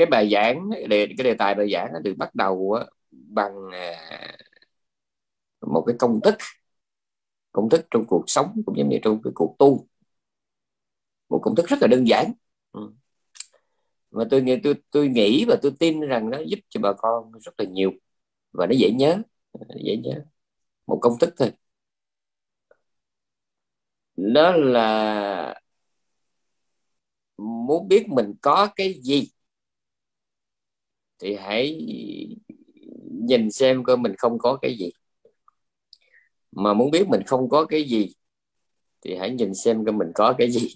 cái bài giảng, cái đề tài bài giảng được bắt đầu bằng một cái công thức trong cuộc sống cũng giống như trong cái cuộc tu, một công thức rất là đơn giản mà tôi nghĩ và tôi tin rằng nó giúp cho bà con rất là nhiều và nó dễ nhớ. Một công thức thôi, đó là muốn biết mình có cái gì thì hãy nhìn xem coi mình không có cái gì, mà muốn biết mình không có cái gì thì hãy nhìn xem coi mình có cái gì.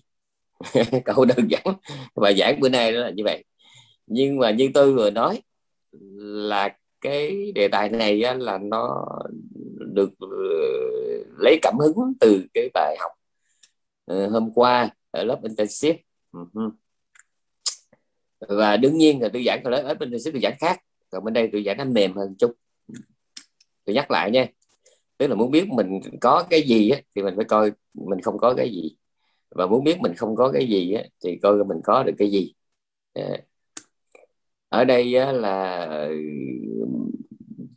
Câu đơn giản và giảng bữa nay đó là như vậy. Nhưng mà như tôi vừa nói là cái đề tài này là nó được lấy cảm hứng từ cái bài học hôm qua ở lớp intensive. Và đương nhiên là tôi giảng ở lớp intensive tôi giảng khác, còn bên đây tôi giảng nó mềm hơn chút. Tôi nhắc lại nha, tức là muốn biết mình có cái gì thì mình phải coi mình không có cái gì, và muốn biết mình không có cái gì thì coi mình có được cái gì. Ở đây là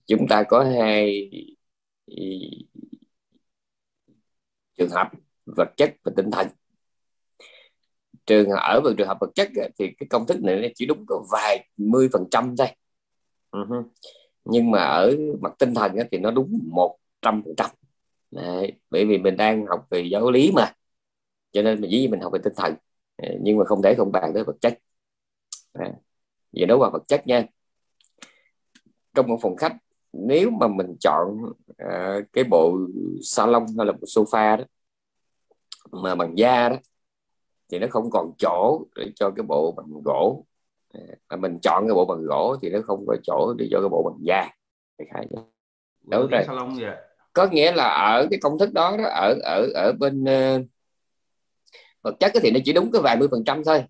chúng ta có hai trường hợp: vật chất và tinh thần. Ở trường hợp vật chất thì cái công thức này chỉ đúng có vài 10% thôi, nhưng mà ở mặt tinh thần thì nó đúng 100%. Bởi vì mình đang học về giáo lý mà, cho nên mình dĩ nhiên mình học về tinh thần, nhưng mà không thể không bàn tới vật chất. Vậy đó là vật chất nha. Trong một phòng khách, nếu mà mình chọn cái bộ salon hay là bộ sofa đó mà bằng da đó thì nó không còn chỗ để cho cái bộ bằng gỗ, mà mình chọn cái bộ bằng gỗ thì nó không có chỗ để cho cái bộ bằng da. Đúng rồi. Salon vậy? Có nghĩa là ở cái công thức đó, ở bên vật chất thì nó chỉ đúng cái vài 10% thôi,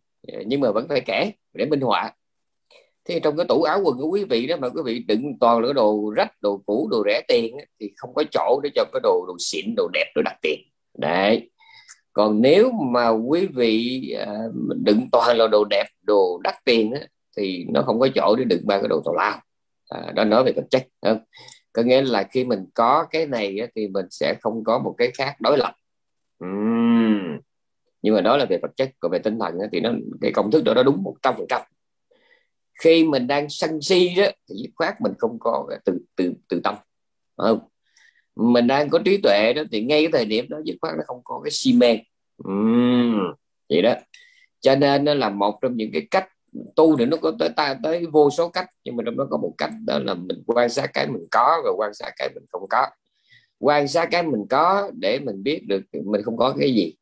nhưng mà vẫn phải kể để minh họa. Thế trong cái tủ áo quần của quý vị đó mà quý vị đựng toàn là đồ rách, đồ cũ, đồ rẻ tiền thì không có chỗ để cho cái đồ xịn, đồ đẹp, đồ đắt tiền. Đấy. Còn nếu mà quý vị đựng toàn là đồ đẹp, đồ đắt tiền thì nó không có chỗ để đựng ba cái đồ tào lao. Đó nói về vật chất. Có nghĩa là khi mình có cái này thì mình sẽ không có một cái khác đối lập. Nhưng mà đó là về vật chất. Còn về tinh thần thì cái công thức đó nó đúng 100%. Khi mình đang sân si đó thì dứt khoát mình không có từ tâm, không? Mình đang có trí tuệ đó thì ngay cái thời điểm đó dứt khoát nó không có cái si mê. Vậy đó. Cho nên nó là một trong những cái cách tu thì nó có tới vô số cách, nhưng mà trong đó có một cách đó là mình quan sát cái mình có và quan sát cái mình không có. Quan sát cái mình có để mình biết được mình không có cái gì,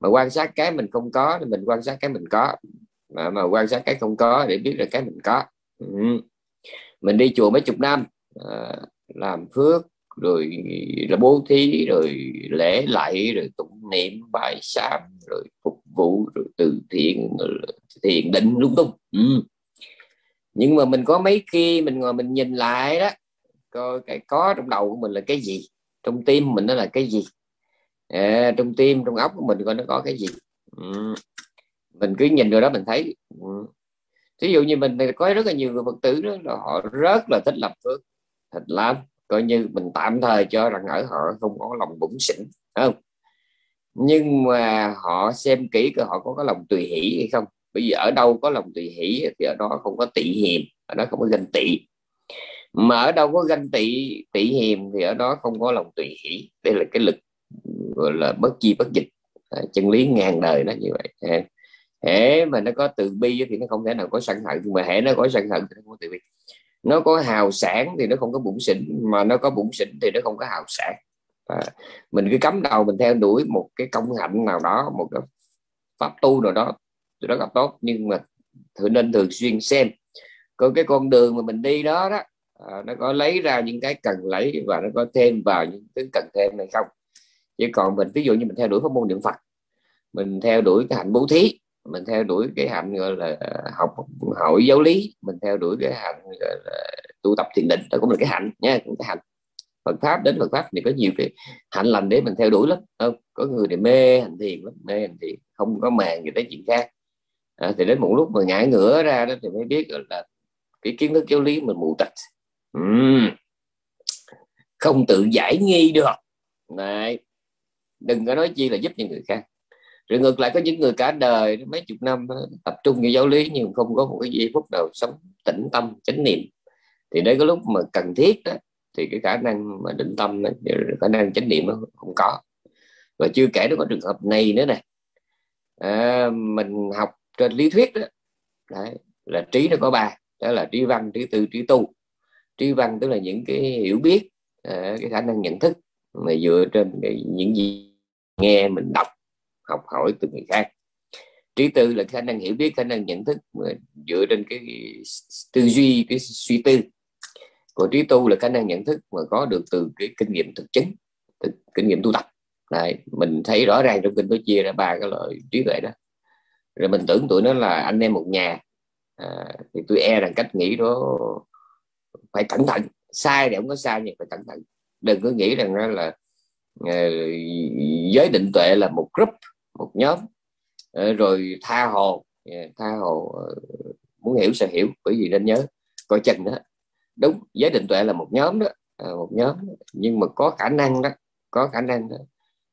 mà quan sát cái mình không có thì mình quan sát cái mình có, mà quan sát cái không có để biết là cái mình có. Mình đi chùa mấy chục năm, làm phước rồi là bố thí, rồi lễ lạy, rồi tụng niệm bài sám, rồi phục vụ, rồi từ thiện, rồi thiền định lung tung. Nhưng mà mình có mấy khi mình ngồi mình nhìn lại đó, coi cái có trong đầu của mình là cái gì, trong tim mình nó là cái gì, trong tim trong óc của mình coi nó có cái gì. Mình cứ nhìn rồi đó mình thấy. Ví dụ như mình có rất là nhiều người Phật tử đó là họ rất là thích làm phước, thích làm, coi như mình tạm thời cho rằng ở họ không có lòng bủn xỉn, không, nhưng mà họ xem kỹ coi họ có cái lòng tùy hỷ hay không. Bởi vì ở đâu có lòng tùy hỷ thì ở đó không có tị hiềm, ở đó không có ganh tị, mà ở đâu có ganh tị hiềm thì ở đó không có lòng tùy hỷ. Đây là cái lực gọi là bất chi bất dịch, chân lý ngàn đời nó như vậy. Hễ mà nó có từ bi thì nó không thể nào có sân hận, nhưng mà hễ nó có sân hận thì nó không có từ bi. Nó có hào sản thì nó không có bụng xỉn, mà nó có bụng xỉn thì nó không có hào sản. Mình cứ cắm đầu mình theo đuổi một cái công hạnh nào đó, một cái pháp tu nào đó thì nó gặp tốt, nhưng mà nên thường xuyên xem có cái con đường mà mình đi đó đó, nó có lấy ra những cái cần lấy và nó có thêm vào những thứ cần thêm này không. Chứ còn mình ví dụ như mình theo đuổi pháp môn niệm Phật, mình theo đuổi cái hạnh bố thí, mình theo đuổi cái hạnh gọi là học hỏi giáo lý, mình theo đuổi cái hạnh gọi là tu tập thiền định, đó cũng là cái hạnh nha, cũng cái hạnh. Phật pháp, đến Phật pháp thì có nhiều cái hạnh lành để mình theo đuổi lắm, không? Có người thì mê hành thiền lắm, mê hành thiền không có màng gì tới chuyện khác. Thì đến một lúc mà ngã ngửa ra đó thì mới biết là cái kiến thức giáo lý mình mù tịt, không tự giải nghi được. Này, đừng có nói chi là giúp những người khác. Rồi ngược lại có những người cả đời mấy chục năm tập trung vào giáo lý nhưng không có một cái giây phút nào sống tĩnh tâm chánh niệm, thì đến cái lúc mà cần thiết đó thì cái khả năng mà định tâm, khả năng chánh niệm nó không có. Và chưa kể nó có trường hợp này nữa này, mình học trên lý thuyết đó, đấy, là trí nó có ba, đó là trí văn, trí tư, trí tu. Trí văn tức là những cái hiểu biết, cái khả năng nhận thức mà dựa trên cái, những gì nghe mình đọc, học hỏi từ người khác. Trí tư là khả năng hiểu biết, khả năng nhận thức dựa trên cái tư duy, cái suy tư. Còn trí tu là khả năng nhận thức mà có được từ cái kinh nghiệm thực chứng, kinh nghiệm tu tập. Đấy, mình thấy rõ ràng trong kinh nó chia ra ba cái loại trí tuệ đó. Rồi mình tưởng tụi nó là anh em một nhà, thì tôi e rằng cách nghĩ đó phải cẩn thận. Sai thì không có sai nhưng phải cẩn thận. Đừng có nghĩ rằng đó là giới định tuệ là một group, một nhóm, rồi tha hồ muốn hiểu sẽ hiểu. Bởi vì nên nhớ coi chừng đó, đúng, giới định tuệ là một nhóm đó, nhưng mà có khả năng đó,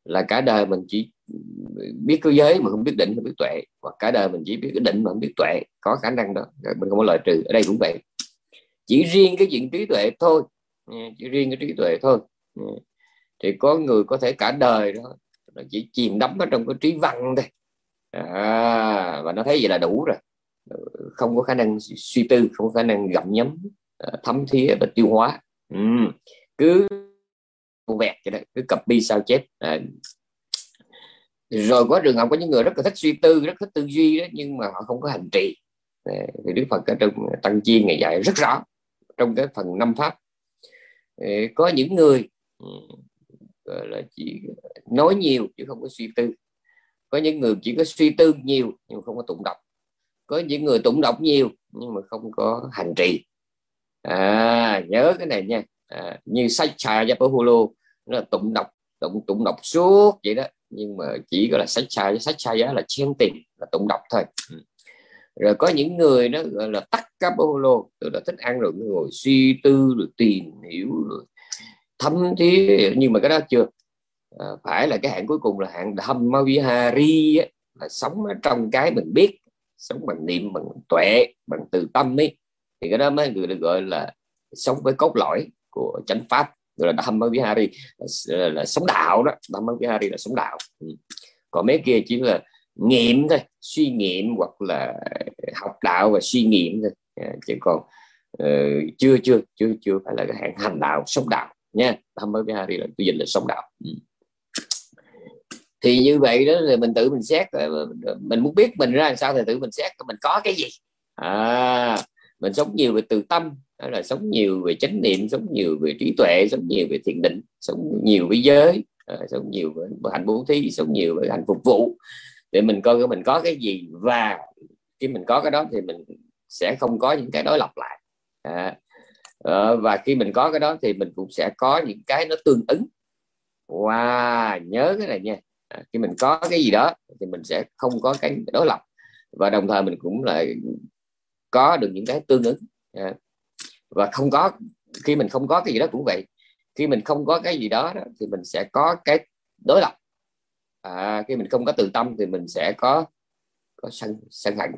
là cả đời mình chỉ biết cái giới mà không biết định, không biết tuệ, hoặc cả đời mình chỉ biết cái định mà không biết tuệ. Có khả năng đó, mình không có loại trừ. Ở đây cũng vậy, chỉ riêng cái chuyện trí tuệ thôi, thì có người có thể cả đời đó chỉ chìm đắm ở trong cái trí văn thôi, và nó thấy vậy là đủ rồi, không có khả năng suy tư, không có khả năng gặm nhấm, thấm thía và tiêu hóa. Cứ vẹt vậy đó, cứ copy sao chép. Rồi có trường hợp có những người rất là thích suy tư, rất thích tư duy đó, nhưng mà họ không có hành trì. Thì Đức Phật ở trong Tăng Chi ngày dạy rất rõ trong cái phần 5 pháp. Có những người gọi là chỉ nói nhiều chứ không có suy tư, có những người chỉ có suy tư nhiều nhưng không có tụng đọc, có những người tụng đọc nhiều nhưng mà không có hành trì. Nhớ cái này nha, như Saccayapahulu nó là tụng đọc, tụng đọc suốt vậy đó, nhưng mà chỉ gọi là Saccaya là chanting, là tụng đọc thôi. Rồi có những người nó gọi là Takkapahulu, tức là thích ăn rồi ngồi suy tư rồi tìm hiểu rồi thấm thía, nhưng mà cái đó chưa phải là cái hạng cuối cùng, là hạng Dhamma-vihari, là sống ở trong cái mình biết, sống bằng niệm, bằng tuệ, bằng từ tâm ấy, thì cái đó mới người được gọi là sống với cốt lõi của chánh pháp, gọi là Dhamma-vihari, là sống đạo đó. Dhamma-vihari là sống đạo. Còn mấy kia chỉ là nghiệm thôi, suy nghiệm, hoặc là học đạo và suy nghiệm thôi, chứ còn chưa phải là cái hạng hành đạo, sống đạo nha. Dhamma-vihari là tôi dịch là sống đạo. Thì như vậy đó là mình tự mình xét, mình muốn biết mình ra làm sao thì tự mình xét mình có cái gì. Mình sống nhiều về từ tâm, đó là sống nhiều về chánh niệm, sống nhiều về trí tuệ, sống nhiều về thiền định, sống nhiều với giới, sống nhiều với hạnh bố thí, sống nhiều với hạnh phục vụ, để mình coi cái mình có cái gì. Và khi mình có cái đó thì mình sẽ không có những cái đối lập lại, và khi mình có cái đó thì mình cũng sẽ có những cái nó tương ứng. Nhớ cái này nha, khi mình có cái gì đó thì mình sẽ không có cái đối lập, và đồng thời mình cũng là có được những cái tương ứng. Và không có, khi mình không có cái gì đó cũng vậy, khi mình không có cái gì đó, thì mình sẽ có cái đối lập. Khi mình không có từ tâm thì mình sẽ có sân hận,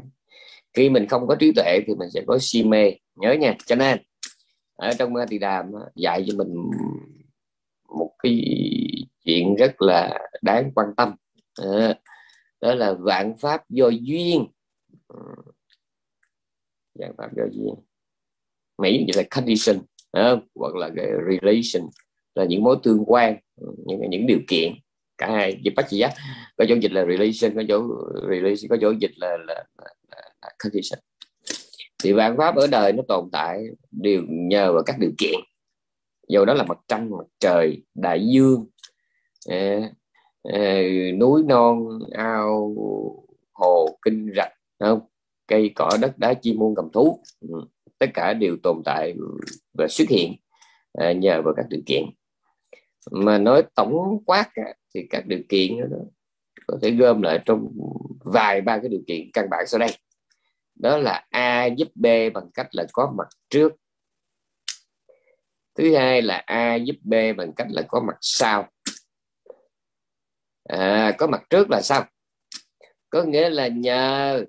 khi mình không có trí tuệ thì mình sẽ có si mê. Nhớ nha. Cho nên ở trong Tỳ Đàm dạy cho mình một cái chuyện rất là đáng quan tâm, đó là vạn pháp do duyên. Vạn pháp do duyên Mỹ gọi là condition, hoặc là cái relation, là những mối tương quan, những điều kiện. Cả hai dịch bách gì á, có chỗ dịch là relation, có chỗ dịch là condition. Thì vạn pháp ở đời nó tồn tại đều nhờ vào các điều kiện, dầu đó là mặt trăng, mặt trời, đại dương, núi non, ao hồ, kinh rạch, không, cây cỏ, đất đá, chim muôn, cầm thú, tất cả đều tồn tại và xuất hiện nhờ vào các điều kiện. Mà nói tổng quát thì các điều kiện đó có thể gom lại trong vài ba cái điều kiện căn bản sau đây. Đó là A giúp B bằng cách là có mặt trước. Thứ hai là A giúp B bằng cách là có mặt sau. Có mặt trước là sao? Có nghĩa là nhờ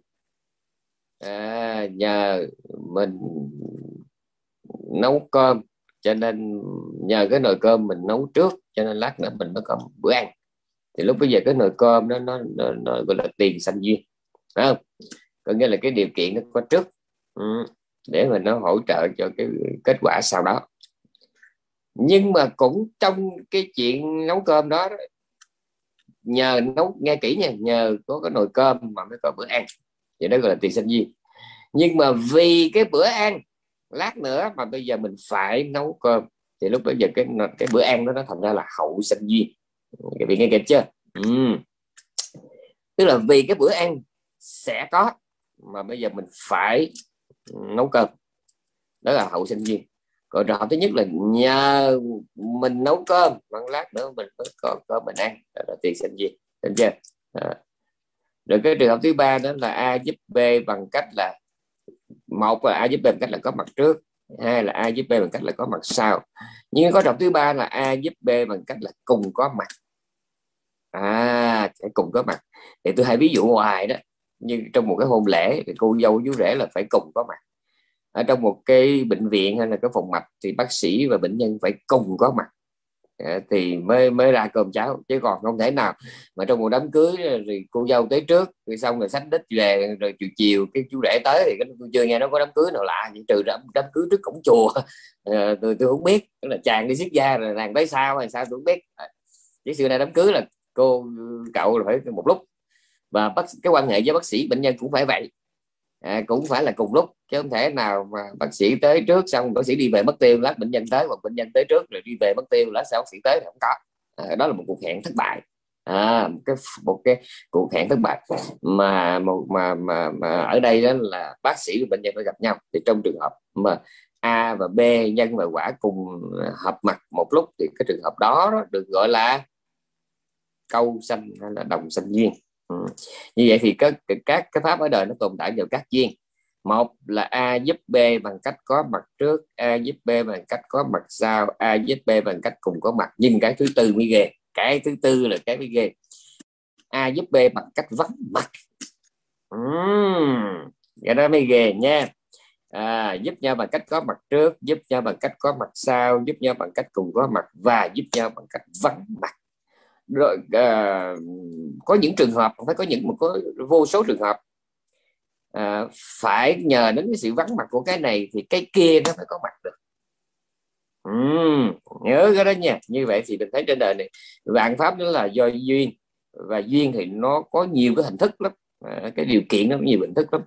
nhờ mình nấu cơm, cho nên nhờ cái nồi cơm mình nấu trước, cho nên lát nữa mình mới có một bữa ăn. Thì lúc bây giờ cái nồi cơm đó, nó gọi là tiền sanh duyên, phải không? Có nghĩa là cái điều kiện nó có trước để mà nó hỗ trợ cho cái kết quả sau đó. Nhưng mà cũng trong cái chuyện nấu cơm đó, nhờ nấu, nghe kỹ nha, nhờ có cái nồi cơm mà mới có bữa ăn, vậy đó gọi là tiền sinh viên. Nhưng mà vì cái bữa ăn lát nữa mà bây giờ mình phải nấu cơm, thì lúc bây giờ cái bữa ăn đó nó thành ra là hậu sinh viên. Các vị nghe kịp chưa? Tức là vì cái bữa ăn sẽ có mà bây giờ mình phải nấu cơm, đó là hậu sinh viên. Còn trường hợp thứ nhất là nhờ mình nấu cơm mà lát nữa mình mới có cơm mình ăn, đó là tiền sinh viên, được chưa? Rồi cái trường hợp thứ ba đó là A giúp B bằng cách là, một là A giúp B bằng cách là có mặt trước, hai là A giúp B bằng cách là có mặt sau. Nhưng có trường hợp thứ ba là A giúp B bằng cách là cùng có mặt. Cùng có mặt thì tôi hay ví dụ hoài đó, như trong một cái hôn lễ thì cô dâu chú rể là phải cùng có mặt. Ở trong một cái bệnh viện hay là cái phòng mạch thì bác sĩ và bệnh nhân phải cùng có mặt thì mới ra cơm cháo, chứ còn không thể nào mà trong một đám cưới thì cô dâu tới trước rồi xong rồi xách đít về, rồi chiều cái chú rể tới, thì tôi chưa nghe nó có đám cưới nào lạ, chỉ trừ đám cưới trước cổng chùa tôi không biết, tức là chàng đi xiết da rồi nàng tới sao hay sao tôi không biết. Chứ xưa nay đám cưới là cô cậu là phải một lúc, và cái quan hệ với bác sĩ bệnh nhân cũng phải vậy, cũng phải là cùng lúc, chứ không thể nào mà bác sĩ tới trước xong bác sĩ đi về mất tiêu, lát bệnh nhân tới, hoặc bệnh nhân tới trước rồi đi về mất tiêu, lát sau bác sĩ tới, không có. Đó là một cuộc hẹn thất bại, một cái cuộc hẹn thất bại mà ở đây đó là bác sĩ và bệnh nhân phải gặp nhau. Thì trong trường hợp mà A và B, nhân và quả cùng hợp mặt một lúc, thì cái trường hợp đó được gọi là câu sanh hay là đồng sanh duyên. Như vậy thì các cái pháp ở đời nó tồn tại vào các duyên. Một là A giúp B bằng cách có mặt trước, A giúp B bằng cách có mặt sau, A giúp B bằng cách cùng có mặt. Nhưng cái thứ tư mới ghê, cái thứ tư là cái mới ghê. A giúp B bằng cách vắng mặt, cái đó mới ghê nha. Giúp nhau bằng cách có mặt trước, giúp nhau bằng cách có mặt sau, giúp nhau bằng cách cùng có mặt, và giúp nhau bằng cách vắng mặt. Rồi, có những trường hợp phải có những một vô số trường hợp phải nhờ đến cái sự vắng mặt của cái này thì cái kia nó phải có mặt được. Nhớ cái đó nha. Như vậy thì mình thấy trên đời này vạn pháp đó là do duyên, và duyên thì nó có nhiều cái hình thức lắm, cái điều kiện nó có nhiều hình thức lắm.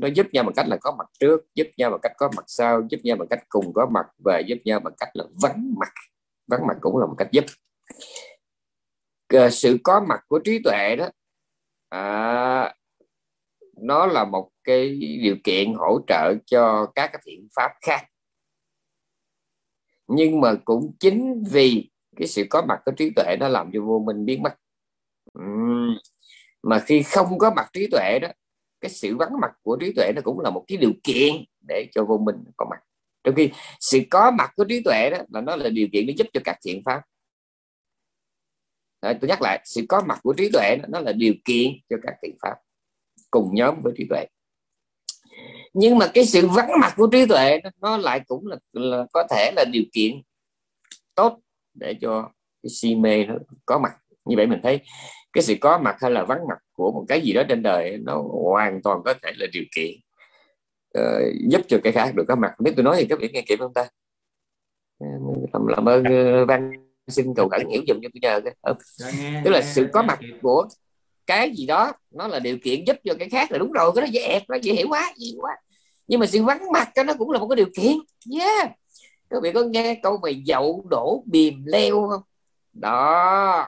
Nó giúp nhau bằng cách là có mặt trước, giúp nhau bằng cách có mặt sau, giúp nhau bằng cách cùng có mặt, và giúp nhau bằng cách là vắng mặt. Vắng mặt cũng là một cách giúp. Sự có mặt của trí tuệ đó, nó là một cái điều kiện hỗ trợ cho các cái thiện pháp khác. Nhưng mà cũng chính vì cái sự có mặt của trí tuệ nó làm cho vô minh biến mất. Mà khi không có mặt trí tuệ đó, cái sự vắng mặt của trí tuệ nó cũng là một cái điều kiện để cho vô minh có mặt. Trong khi sự có mặt của trí tuệ đó là nó là điều kiện để giúp cho các thiện pháp. Tôi nhắc lại, sự có mặt của trí tuệ đó, nó là điều kiện cho các thiện pháp cùng nhóm với trí tuệ. Nhưng mà cái sự vắng mặt của trí tuệ đó, nó lại cũng là có thể là điều kiện tốt để cho cái si mê nó có mặt. Như vậy mình thấy cái sự có mặt hay là vắng mặt của một cái gì đó trên đời nó hoàn toàn có thể là điều kiện giúp cho cái khác được có mặt. Nếu tôi nói thì các vị nghe kịp không ta? Làm ơn Văn xin cầu khẩn hiểu dùm cho tôi nhờ. Tức là sự có mặt của cái gì đó nó là điều kiện giúp cho cái khác là đúng rồi, cái đó dễ ẹt, nó dễ hiểu quá, dễ quá. Nhưng mà sự vắng mặt cái nó cũng là một cái điều kiện. Các vị có nghe câu về dậu đổ bìm leo không? Đó,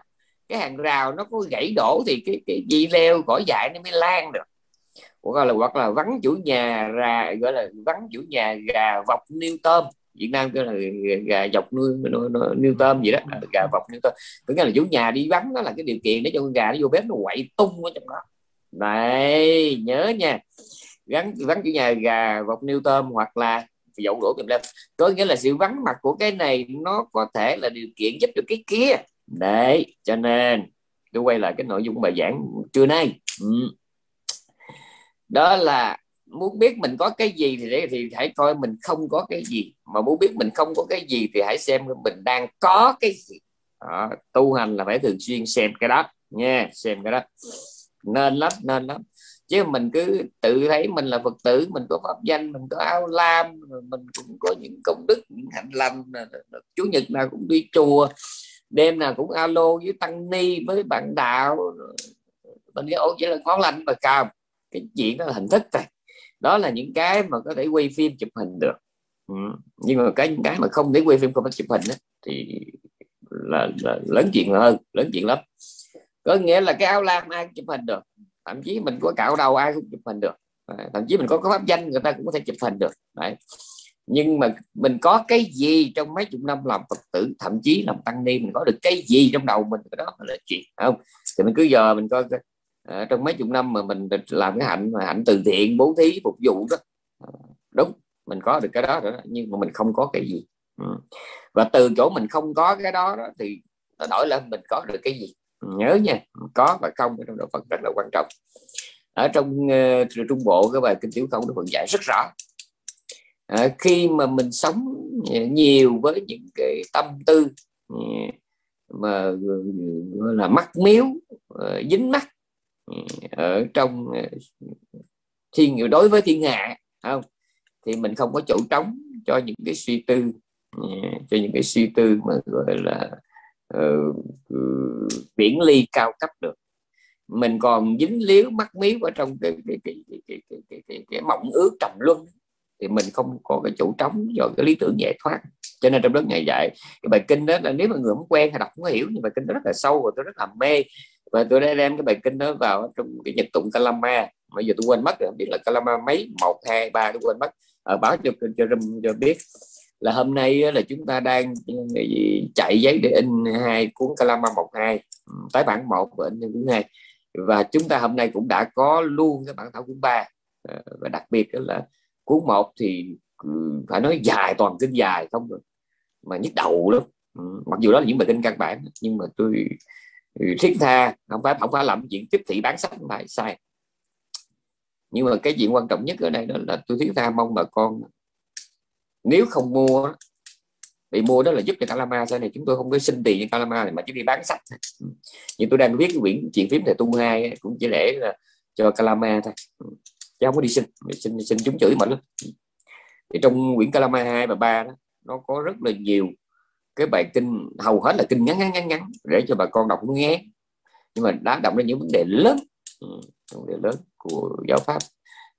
cái hàng rào nó có gãy đổ thì cái gì leo cỏ dại nó mới lan được. Hoặc là vắng chủ nhà gà vọc niêu tôm, Việt Nam kêu là gà dọc nuôi tôm gì đó, gà vọc nuôi tôm, có nghĩa là chủ nhà đi vắng đó là cái điều kiện để cho con gà nó vô bếp nó quậy tung ở trong đó. Này nhớ nha, vắng chủ nhà gà vọc nuôi tôm hoặc là dậu đổ kìm lên, có nghĩa là sự vắng mặt của cái này nó có thể là điều kiện giúp được cái kia. Đấy, cho nên tôi quay lại cái nội dung bài giảng trưa nay, đó là muốn biết mình có cái gì thì hãy coi mình không có cái gì, mà muốn biết mình không có cái gì thì hãy xem mình đang có cái gì. Đó, tu hành là phải thường xuyên xem cái đó nha, xem cái đó nên lắm chứ mình cứ tự thấy mình là Phật tử, mình có pháp danh, mình có áo lam, mình cũng có những công đức, những hạnh lành, chủ nhật nào cũng đi chùa, đêm nào cũng alo với tăng ni với bạn đạo, mình nghĩ ôi chỉ là ngon lành và càm. Cái chuyện đó là hình thức thôi, đó là những cái mà có thể quay phim chụp hình được, nhưng mà cái những cái mà không thể quay phim không phải chụp hình đó, thì là lớn chuyện hơn, lớn chuyện lắm. Có nghĩa là cái áo lam ai cũng chụp hình được, thậm chí mình có cạo đầu ai cũng chụp hình được, thậm chí mình có pháp danh người ta cũng có thể chụp hình được. Đấy, nhưng mà mình có cái gì trong mấy chục năm làm Phật tử, thậm chí làm tăng ni, mình có được cái gì trong đầu mình, cái đó là chuyện không. Thì mình cứ giờ mình coi trong mấy chục năm mà mình làm cái hạnh mà hạnh từ thiện, bố thí, phục vụ đó, đúng mình có được cái đó rồi đó, nhưng mà mình không có cái gì. Và từ chỗ mình không có cái đó, đó thì nó đổi lên mình có được cái gì. Nhớ nha, có và không trong đạo Phật rất là quan trọng. Ở trong Trung Bộ, cái bài Kinh Tiểu Không nó vẫn dạy rất rõ. Khi mà mình sống nhiều với những cái tâm tư mà gọi là mắc miếu, dính mắc ở trong thiên đối với thiên hạ không, thì mình không có chỗ trống cho những cái suy tư, cho những cái suy tư mà gọi là viễn ly cao cấp được. Mình còn dính líu mắc miếu ở trong cái mộng ước trầm luân thì mình không có cái chỗ trống cho cái lý tưởng giải thoát. Cho nên trong lớp ngày dạy cái bài kinh đó, là nếu mà người không quen hay đọc không hiểu, nhưng bài kinh đó rất là sâu và tôi rất là mê, và tôi đã đem cái bài kinh đó vào trong cái nhật tụng Kalama. Bây giờ tôi quên mất rồi, không biết là Kalama mấy, 1, 2, 3 tôi quên mất. Báo cho biết là hôm nay là chúng ta đang chạy giấy để in 2 cuốn Kalama 1, 2 tái bản 1 và in cuốn 2, và chúng ta hôm nay cũng đã có luôn cái bản thảo cuốn 3. Và đặc biệt là cuốn 1 thì phải nói dài, toàn kinh dài không được mà nhức đầu lắm, mặc dù đó là những bài kinh căn bản, nhưng mà tôi thiết tha, không phải làm chuyện tiếp thị bán sách, không phải sai. Nhưng mà cái chuyện quan trọng nhất ở đây đó là tôi thiết tha mong bà con nếu không mua, bị mua đó là giúp cho Kalama. Sau này chúng tôi không có xin tiền cho Kalama này, mà chỉ đi bán sách. Nhưng tôi đang viết cái quyển chuyện phím Thầy Tu 2 cũng chỉ để là cho Kalama thôi, chứ không có đi xin chúng chửi mình lắm. Thì trong quyển Kalama 2 và 3 đó, nó có rất là nhiều cái bài kinh, hầu hết là kinh ngắn để cho bà con đọc nghe, nhưng mà đã động ra những vấn đề lớn, của giáo pháp.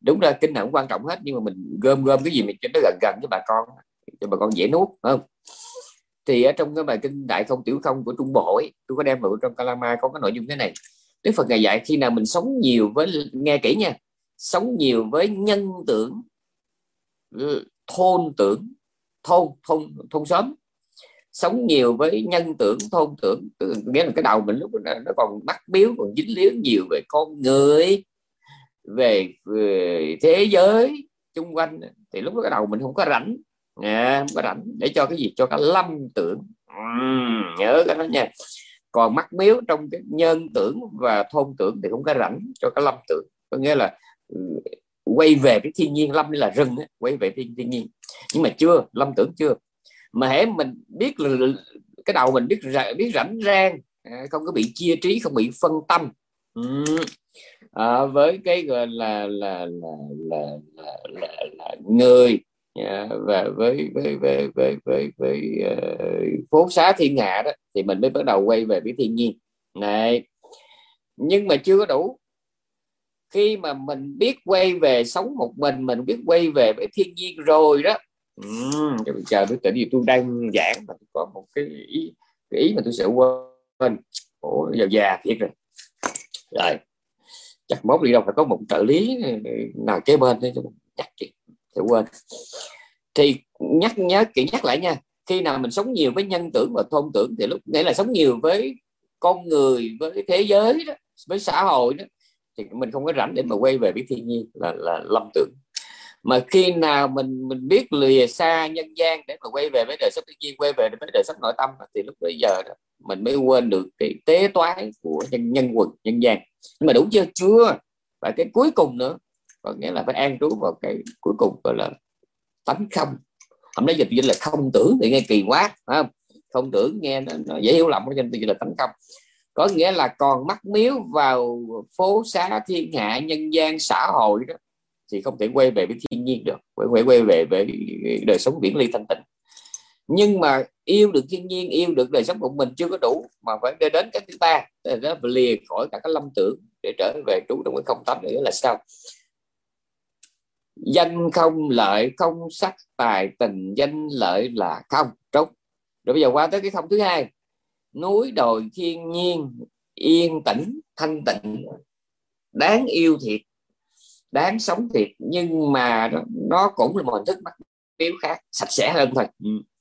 Đúng ra kinh nào cũng quan trọng hết, nhưng mà mình gom cái gì mà cho nó gần với bà con, cho bà con dễ nuốt, phải không? Thì ở trong cái bài kinh Đại Không Tiểu Không của Trung Bộ ấy, tôi có đem vào trong Kalama có cái nội dung thế này. Đức Phật ngày dạy khi nào mình sống nhiều với, nghe kỹ nha, sống nhiều với nhân tưởng, thôn xóm, sống nhiều với nhân tưởng, thôn tưởng, nghĩa là cái đầu mình lúc đó nó còn bắt biếu, còn dính líu nhiều về con người, về thế giới xung quanh, thì lúc đó cái đầu mình không có rảnh, để cho cái gì, cho cả lâm tưởng, nhớ cái đó nha. Còn mắc miếu trong cái nhân tưởng và thôn tưởng thì không có rảnh cho cả lâm tưởng, có nghĩa là quay về cái thiên nhiên. Lâm là rừng, quay về thiên nhiên, nhưng mà chưa, lâm tưởng chưa. Mà hễ mình biết là cái đầu mình biết rảnh rang, không có bị chia trí, không bị phân tâm với cái gọi là người, và với phố xá thiên hạ đó, thì mình mới bắt đầu quay về với thiên nhiên này. Nhưng mà chưa có đủ. Khi mà mình biết quay về sống một mình biết quay về với thiên nhiên rồi đó. Chờ tôi tự nhiên tôi đang giảng mà có một cái ý mà tôi sẽ quên. Ủa giờ già thiệt rồi. Chắc mốt đi đâu phải có một trợ lý nào kế bên đấy, nhắc chị, tôi quên. Thì nhắc lại nha, khi nào mình sống nhiều với nhân tưởng và thôn tưởng thì lúc nghĩa là sống nhiều với con người, với thế giới đó, với xã hội đó, thì mình không có rảnh để mà quay về với thiên nhiên là lâm tưởng. Mà khi nào mình biết lìa xa nhân gian để mà quay về với đời sống thiên nhiên, quay về với đời sống nội tâm, thì lúc bây giờ đó mình mới quên được cái tế toái của nhân quần nhân gian. Nhưng mà đủ chưa? Chưa. Và cái cuối cùng nữa, có nghĩa là phải an trú vào cái cuối cùng gọi là tánh không. Hôm nay dịch dịch là không tưởng thì nghe kỳ quá, phải không? Không tưởng nghe nó dễ hiểu lầm, cho nên dịch là tánh không. Có nghĩa là còn mắc miếu vào phố xá thiên hạ nhân gian xã hội đó, thì không thể quay về với thiên nhiên được, phải quay về với đời sống viễn ly thanh tịnh. Nhưng mà yêu được thiên nhiên, yêu được đời sống của mình chưa có đủ, mà phải đến cái thứ ba, nó lìa khỏi cả cái lâm tưởng để trở về trú trong cái không tánh. Nữa là sao? Danh không, lợi không, sắc tài tình, danh lợi là không, trống. Rồi bây giờ qua tới cái không thứ hai, núi đồi thiên nhiên yên tĩnh thanh tịnh, đáng yêu thiệt, đáng sống thiệt. Nhưng mà nó cũng là một hình thức mắc miếu khác, sạch sẽ hơn thôi.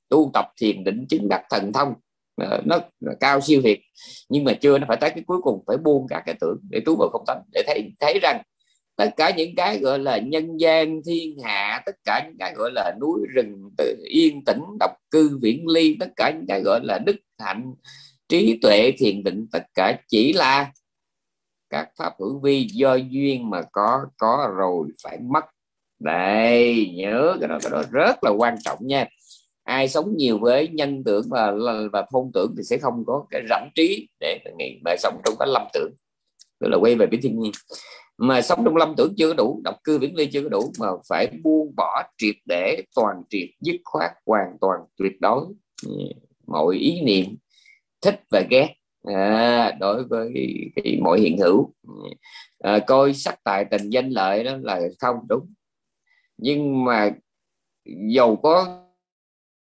Tu tập thiền định chứng đắc thần thông, nó cao siêu thiệt. Nhưng mà chưa, nó phải tới cái cuối cùng, phải buông cả cái tưởng để trú vào không tánh, để thấy rằng tất cả những cái gọi là nhân gian thiên hạ, tất cả những cái gọi là núi rừng yên tĩnh độc cư viễn ly, tất cả những cái gọi là đức hạnh trí tuệ thiền định, tất cả chỉ là các pháp hữu vi do duyên mà có rồi phải mất. Đây, nhớ cái đó rất là quan trọng nha. Ai sống nhiều với nhân tưởng và thôn tưởng thì sẽ không có cái rảnh trí để nghĩ mà sống trong cái lâm tưởng, tức là quay về với thiên nhiên. Mà sống trong lâm tưởng chưa đủ, độc cư viễn ly chưa có đủ, mà phải buông bỏ triệt để, toàn triệt, dứt khoát, hoàn toàn tuyệt đối mọi ý niệm thích và ghét đối với mọi hiện hữu. Coi sắc tài tình danh lợi đó là không đúng. Nhưng mà dầu có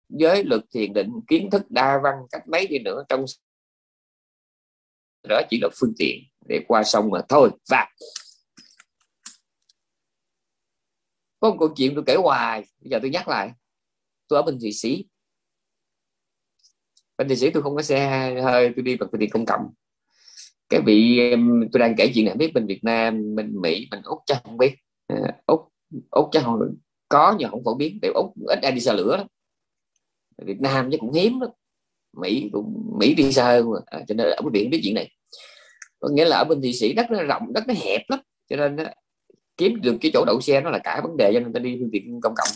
giới luật thiền định, kiến thức đa văn cách mấy đi nữa, trong đó chỉ là phương tiện để qua sông mà thôi. Và có một câu chuyện tôi kể hoài, bây giờ tôi nhắc lại. Tôi ở bên Thụy Sĩ. Bên Thụy Sĩ tôi không có xe hơi, tôi đi bằng phương tiện công cộng. Cái vị tôi đang kể chuyện này biết bên Việt Nam, bên Mỹ, bên Úc chắc không biết. Úc chắc không có, nhưng không phổ biến. Tại Úc ít ai đi xe lửa lắm. Việt Nam chắc cũng hiếm lắm. Mỹ đi xe hơi mà. Cho nên ở bên Việt biết chuyện này. Có nghĩa là ở bên Thụy Sĩ đất nó rộng, đất nó hẹp lắm. Cho nên kiếm được cái chỗ đậu xe nó là cả vấn đề, cho nên ta đi phương tiện công cộng.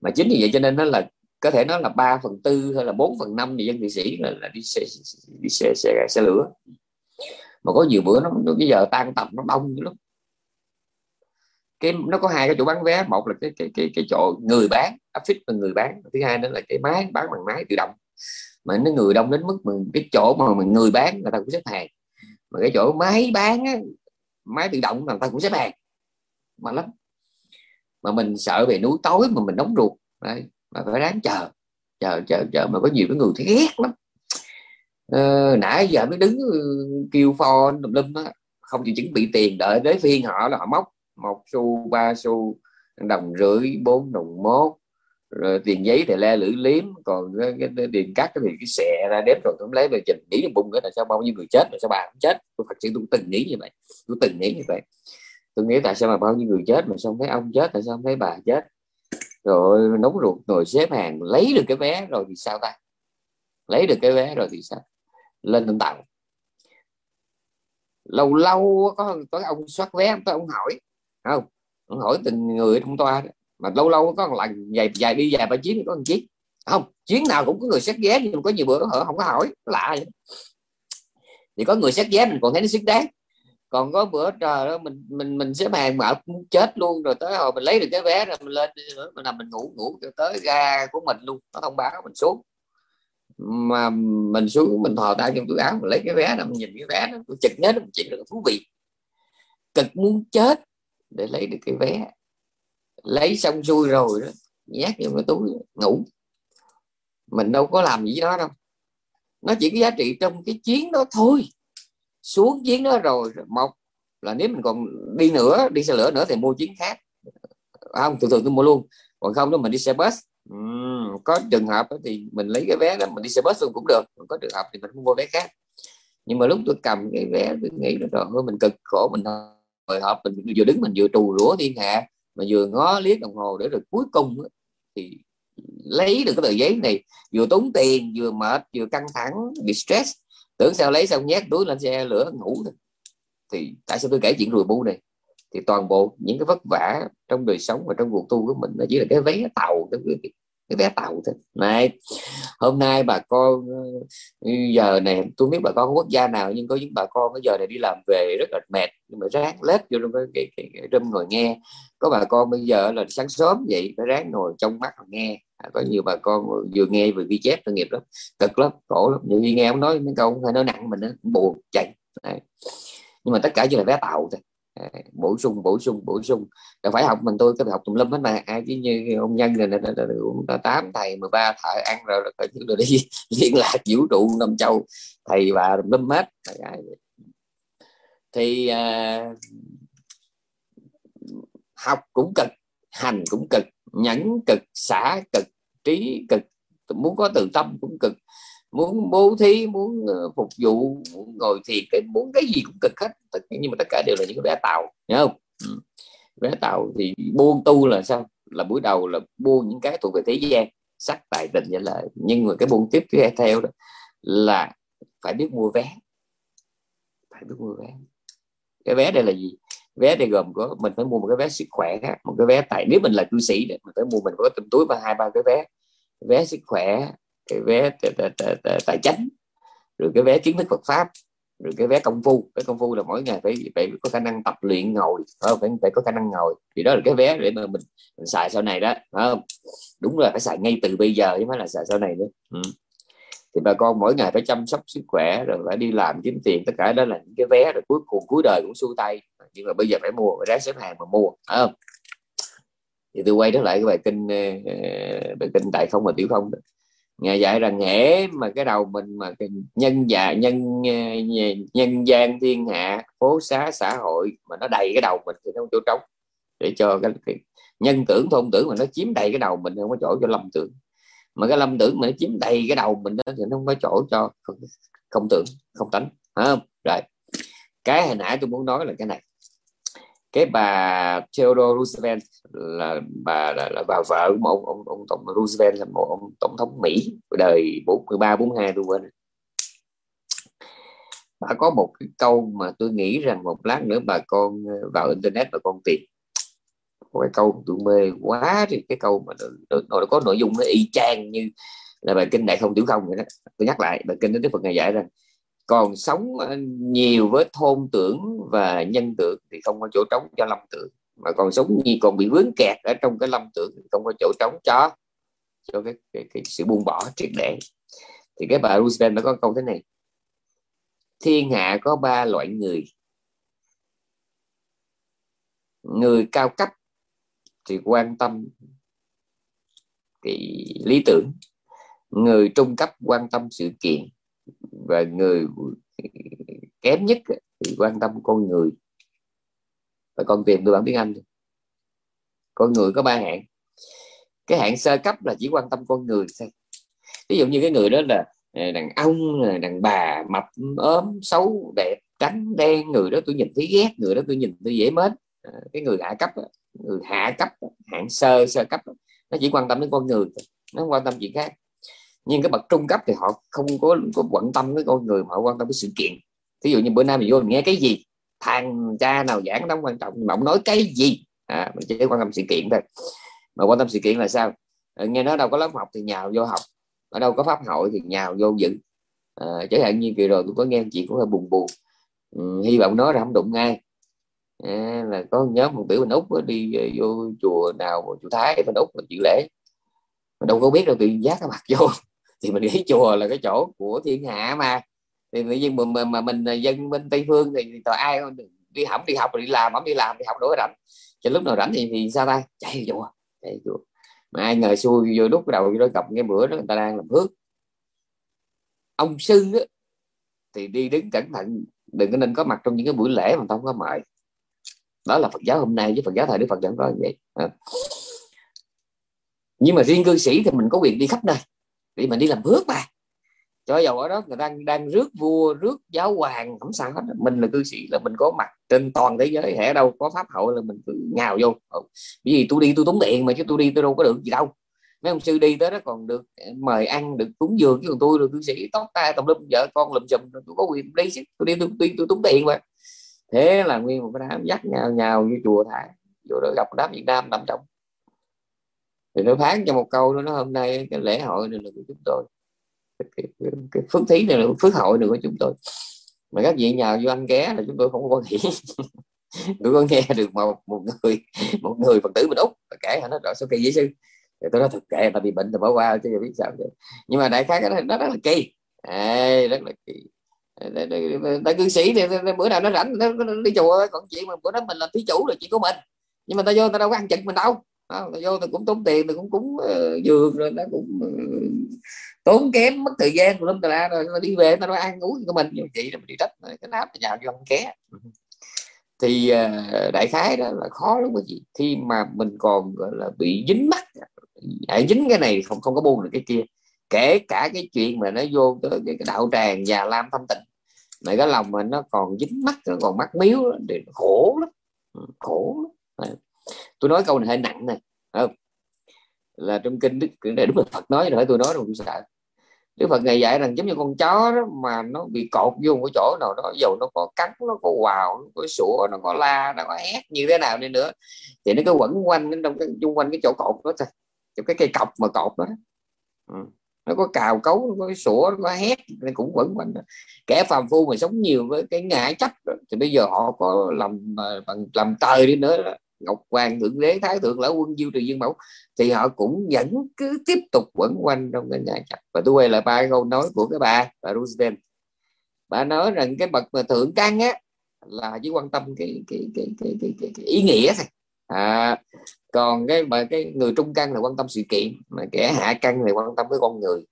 Mà chính vì vậy cho nên nó là có thể nó là 3/4 hay là 4/5 thì dân Thụy Sĩ là đi xe lửa. Mà có nhiều bữa nó bây giờ tan tầm nó đông dữ lắm. Cái nó có hai cái chỗ bán vé, một là cái chỗ người bán affix và người bán, thứ hai nữa là cái máy bán bằng máy tự động. Mà nó người đông đến mức mình cái chỗ mà mình người bán người ta cũng xếp hàng, mà cái chỗ máy bán á, máy tự động người ta cũng xếp hàng mà lắm. Mà mình sợ về núi tối mà mình nóng ruột đấy, mà phải ráng chờ mà có nhiều cái người thấy ghét lắm. Nãy giờ mới đứng kêu pho tùm lum á, không chịu chuẩn bị tiền, đợi đến phiên họ là họ móc 1 xu, 3 xu, 1.50, 4.1, rồi tiền giấy thì le lưỡi liếm, còn cái tiền cắt thì cái xẹ ra đếm rồi cũng lấy về trình. Nghĩ trong bụng nữa là sao bao nhiêu người chết, rồi sao bà cũng chết. Tôi thật sự tôi từng nghĩ như vậy, tôi nghĩ tại sao mà bao nhiêu người chết mà sao không thấy ông chết, tại sao không thấy bà chết. Rồi nóng ruột ngồi xếp hàng, lấy được cái vé rồi thì sao ta, lên tận tàu. Lâu lâu có ông soát vé, ông hỏi không, ông hỏi từng người trong toa đó. Mà lâu lâu có một lần dài đi vài 3 chuyến thì có một chuyến, không chuyến nào cũng có người xét vé, nhưng có nhiều bữa họ không có hỏi, lạ vậy. Thì có người xét vé mình còn thấy nó xứng đáng, còn có bữa trời đó mình xếp hàng mà cũng chết luôn. Rồi tới hồi mình lấy được cái vé rồi mình lên nữa, mình nằm mình ngủ tới ga của mình luôn, nó thông báo mình xuống. Mà mình xuống mình thò tay trong túi áo mình lấy cái vé, mình nhìn cái vé nó chực nhớ, nó chuyện rất là thú vị, cực muốn chết để lấy được cái vé. Lấy xong xuôi rồi đó, nhét vô cái túi ngủ. Mình đâu có làm gì với nó đâu, nó chỉ có giá trị trong cái chuyến đó thôi. Xuống chuyến đó rồi, một là nếu mình còn đi nữa, đi xe lửa nữa thì mua chuyến khác. Không, thường tôi mua luôn. còn không đó mình đi xe bus. Có trường hợp thì mình lấy cái vé đó mình đi xe bus luôn cũng được, còn có trường hợp thì mình không mua vé khác. Nhưng mà lúc tôi cầm cái vé tôi nghĩ là trời ơi mình cực khổ, mình hồi hộp, mình vừa đứng mình vừa trù rủa thiên hạ, mà vừa ngó liếc đồng hồ để rồi cuối cùng thì lấy được cái tờ giấy này, vừa tốn tiền vừa mệt vừa căng thẳng bị stress, tưởng sao lấy xong nhét túi lên xe lửa ngủ thôi. Thì tại sao tôi kể chuyện rùi bu này, thì toàn bộ những cái vất vả trong đời sống và trong cuộc tu của mình nó chỉ là cái vé tàu, cái vé tàu thôi. Này hôm nay bà con giờ này tôi biết bà con quốc gia nào, nhưng có những bà con bây giờ này đi làm về rất là mệt, nhưng mà ráng lết vô trong cái râm ngồi nghe. Có bà con bây giờ là sáng sớm vậy phải ráng ngồi trong mắt mà nghe. Có nhiều bà con vừa nghe vừa ghi chép tội nghiệp lắm, cực lắm, khổ lắm. Nhiều khi nghe ông nói mấy câu không phải nói nặng mình cũng buồn chạy. Này, nhưng mà tất cả chỉ là vé tàu thôi. Bổ sung là phải học, mình tôi có học tùm lum hết mà ai chứ, như ông Nhân này cũng 8 thầy 13 thợ ăn rồi là đi liên lạc vũ trụ năm châu thầy và tùm lum hết. Thì học cũng cực, hành cũng cực, nhẫn cực, xả cực, trí cực, muốn có từ tâm cũng cực, muốn bố thí, muốn phục vụ, muốn ngồi thiền, muốn cái gì cũng cực hết. Nhưng mà tất cả đều là những cái vé tàu, hiểu không? Vé tàu. Thì buông tu là sao? Là buổi đầu là buông những cái thuộc về thế gian, sắc tài tình vậy là, nhưng mà cái buông tiếp theo đó là phải biết mua vé, phải biết mua vé. Cái vé đây là gì? Vé đây gồm có mình phải mua một cái vé sức khỏe, một cái vé tài, nếu mình là cư sĩ thì mình phải mua, mình có trong túi 2-3 cái vé, vé sức khỏe, cái vé tài chánh, rồi cái vé kiến thức Phật pháp, rồi cái vé công phu. Cái công phu là mỗi ngày phải có khả năng tập luyện ngồi, phải có khả năng ngồi, thì đó là cái vé để mà mình xài sau này đó, không? Đúng là phải xài ngay từ bây giờ chứ mới là xài sau này nữa. Thì bà con mỗi ngày phải chăm sóc sức khỏe, rồi phải đi làm kiếm tiền, tất cả đó là những cái vé rồi cuối cùng cuối đời cũng xuôi tay, nhưng mà bây giờ phải mua, phải ráng xếp hàng mà mua, phải không? Thì tôi quay trở lại cái bài kinh Đại Không và Tiểu Không đó. Ngài dạy rằng hễ mà cái đầu mình mà nhân gian thiên hạ phố xá xã hội mà nó đầy cái đầu mình thì nó không chỗ trống để cho cái nhân tưởng thôn tưởng mà nó chiếm đầy cái đầu mình, không có chỗ cho lâm tưởng. Mà cái lâm tưởng mà nó chiếm đầy cái đầu mình thì nó không có chỗ cho không tưởng, không tánh, phải không? Rồi cái hồi nãy tôi muốn nói là cái này, cái bà Theodore Roosevelt là bà là bà vợ của ông tổng Roosevelt, là một ông tổng thống Mỹ đời 43-42 tôi quên. Bà có một cái câu mà tôi nghĩ rằng một lát nữa bà con vào internet bà con tìm, một cái câu tôi mê quá thì cái câu mà nó có nội dung nó y chang như là bài kinh Đại Không Tiểu Không vậy đó. Tôi nhắc lại bài kinh đó, Đức Phật ngài dạy rằng còn sống nhiều với thôn tưởng và nhân tưởng thì không có chỗ trống cho lâm tưởng, mà còn sống như còn bị vướng kẹt ở trong cái lâm tưởng thì không có chỗ trống cho cái sự buông bỏ triệt để. Thì cái bà Roosevelt nó có câu thế này: thiên hạ có 3 loại người. Người cao cấp thì quan tâm cái lý tưởng, người trung cấp quan tâm sự kiện, và người kém nhất thì quan tâm con người. Và con tìm tôi bản tiếng Anh, con người có 3 hạng. Cái hạng sơ cấp là chỉ quan tâm con người, ví dụ như cái người đó là đàn ông, đàn bà, mập ốm, xấu đẹp, trắng đen, người đó tôi nhìn thấy ghét, người đó tôi nhìn tôi dễ mến. Cái người hạ cấp, người hạ cấp hạng sơ cấp nó chỉ quan tâm đến con người, nó không quan tâm chuyện khác. Nhưng cái bậc trung cấp thì họ không có quan tâm với con người, mà họ quan tâm với sự kiện. Ví dụ như bữa nay mình vô mình nghe cái gì, thằng cha nào giảng đó quan trọng, mà ông nói cái gì mình chỉ quan tâm sự kiện thôi. Mà quan tâm sự kiện là sao? Nghe nói đâu có lớp học thì nhào vô học, ở đâu có pháp hội thì nhào vô dự. Chẳng hạn như kỳ rồi tôi có nghe chị cũng hơi buồn, hy vọng nói ra không đụng ngay, là có nhóm một tiểu bên Úc đi vô chùa nào, chùa Thái bên Úc là chịu lễ, mình đâu có biết đâu tự giác cái mặt vô. Thì mình nghĩ chùa là cái chỗ của thiên hạ mà, thì tự nhiên mà mình dân bên Tây Phương thì tòa ai đi hỏng đi học, đi làm đi học đổi rảnh, cho lúc nào rảnh thì sao ta chạy chùa, mà ai ngờ xui vô đúc đầu vô gặp cái bữa đó người ta đang làm phước. Ông sư á, thì đi đứng cẩn thận, đừng có nên có mặt trong những cái buổi lễ mà không có mời. Đó là Phật giáo hôm nay với Phật giáo thời Đức Phật chẳng có như vậy. Nhưng mà riêng cư sĩ thì mình có quyền đi khắp nơi để mình đi làm phước mà. Cho dầu ở đó người ta đang rước vua, rước giáo hoàng, không sao hết. Mình là cư sĩ là mình có mặt trên toàn thế giới, hễ đâu có pháp hậu là mình cứ nhào vô. Bởi vì tôi đi tôi tốn tiền mà, chứ tôi đi tôi đâu có được gì đâu. Mấy ông sư đi tới đó còn được mời ăn, được cúng dường, chứ còn tôi là cư sĩ tóc tai tùm lum, vợ con lùm xùm, tôi có quyền đi chứ. Tôi đi tôi tốn tiền mà. Thế là nguyên một cái đám dắt nhào vô chùa Thái, vô đó gặp đám Việt Nam nằm trong. Thì nó phán cho một câu đó, nó hôm nay cái lễ hội này là của chúng tôi, cái phước thí này là phước hội này của chúng tôi, mà các vị nhào vô ăn ké là chúng tôi không có nghĩ. Tôi có nghe được một người Phật tử mình Úc kể nó rõ số cây giấy sư, thì tôi nói thực kệ là bị bệnh thì bỏ qua chứ biết sao vậy. Nhưng mà đại khái cái đó rất là kỳ, rất là kỳ. Tại cư sĩ thì bữa nào nó rảnh nó đi chùa, còn chuyện mà bữa đó mình làm thí chủ là chuyện của mình, nhưng mà ta vô ta đâu có ăn chừng mình đâu. Đó, vô tôi cũng tốn tiền, tôi cũng cúng dường rồi, nó cũng tốn kém mất thời gian của lắm, ta rồi đi về ta nói ăn uống của mình, nhưng chị là mình đi trách cái nắp nhào vô ăn ké. Thì đại khái đó là khó lắm quý vị, khi mà mình còn gọi là bị dính mắt, dính cái này không có buông được cái kia, kể cả cái chuyện mà nó vô tới cái đạo tràng Già Lam Thanh Tịnh này, cái lòng mình nó còn dính mắt, nó còn mắc miếu thì khổ lắm, khổ lắm. Tôi nói câu này hơi nặng này, không là trong kinh Đức này, đúng là Phật nói rồi, tôi nói rồi cũng sợ. Đức Phật ngày dạy rằng giống như con chó đó mà nó bị cột vô một chỗ nào đó, dầu nó có cắn, nó có quào, nó có sủa, nó có la, nó có hét như thế nào đi nữa thì nó cứ quẩn quanh đến trong cái xung quanh cái chỗ cột đó thôi, chỗ cái cây cọc mà cột đó, nó có cào cấu, nó có sủa, nó có hét, nó cũng quẩn quanh. Kẻ phàm phu mà sống nhiều với cái ngã chấp đó, thì bây giờ họ có làm tời đi nữa đó. Ngọc Hoàng Thượng Đế, Thái Thượng Lão Quân, Diêu Trì Dương Mẫu thì họ cũng vẫn cứ tiếp tục quẩn quanh trong cái nhà chặt. Và tôi quay lại ba câu nói của cái bà Roosevelt. Bà nói rằng cái bậc mà thượng căn á là chỉ quan tâm cái ý nghĩa thôi, còn cái người trung căn là quan tâm sự kiện, mà kẻ hạ căn là quan tâm với con người.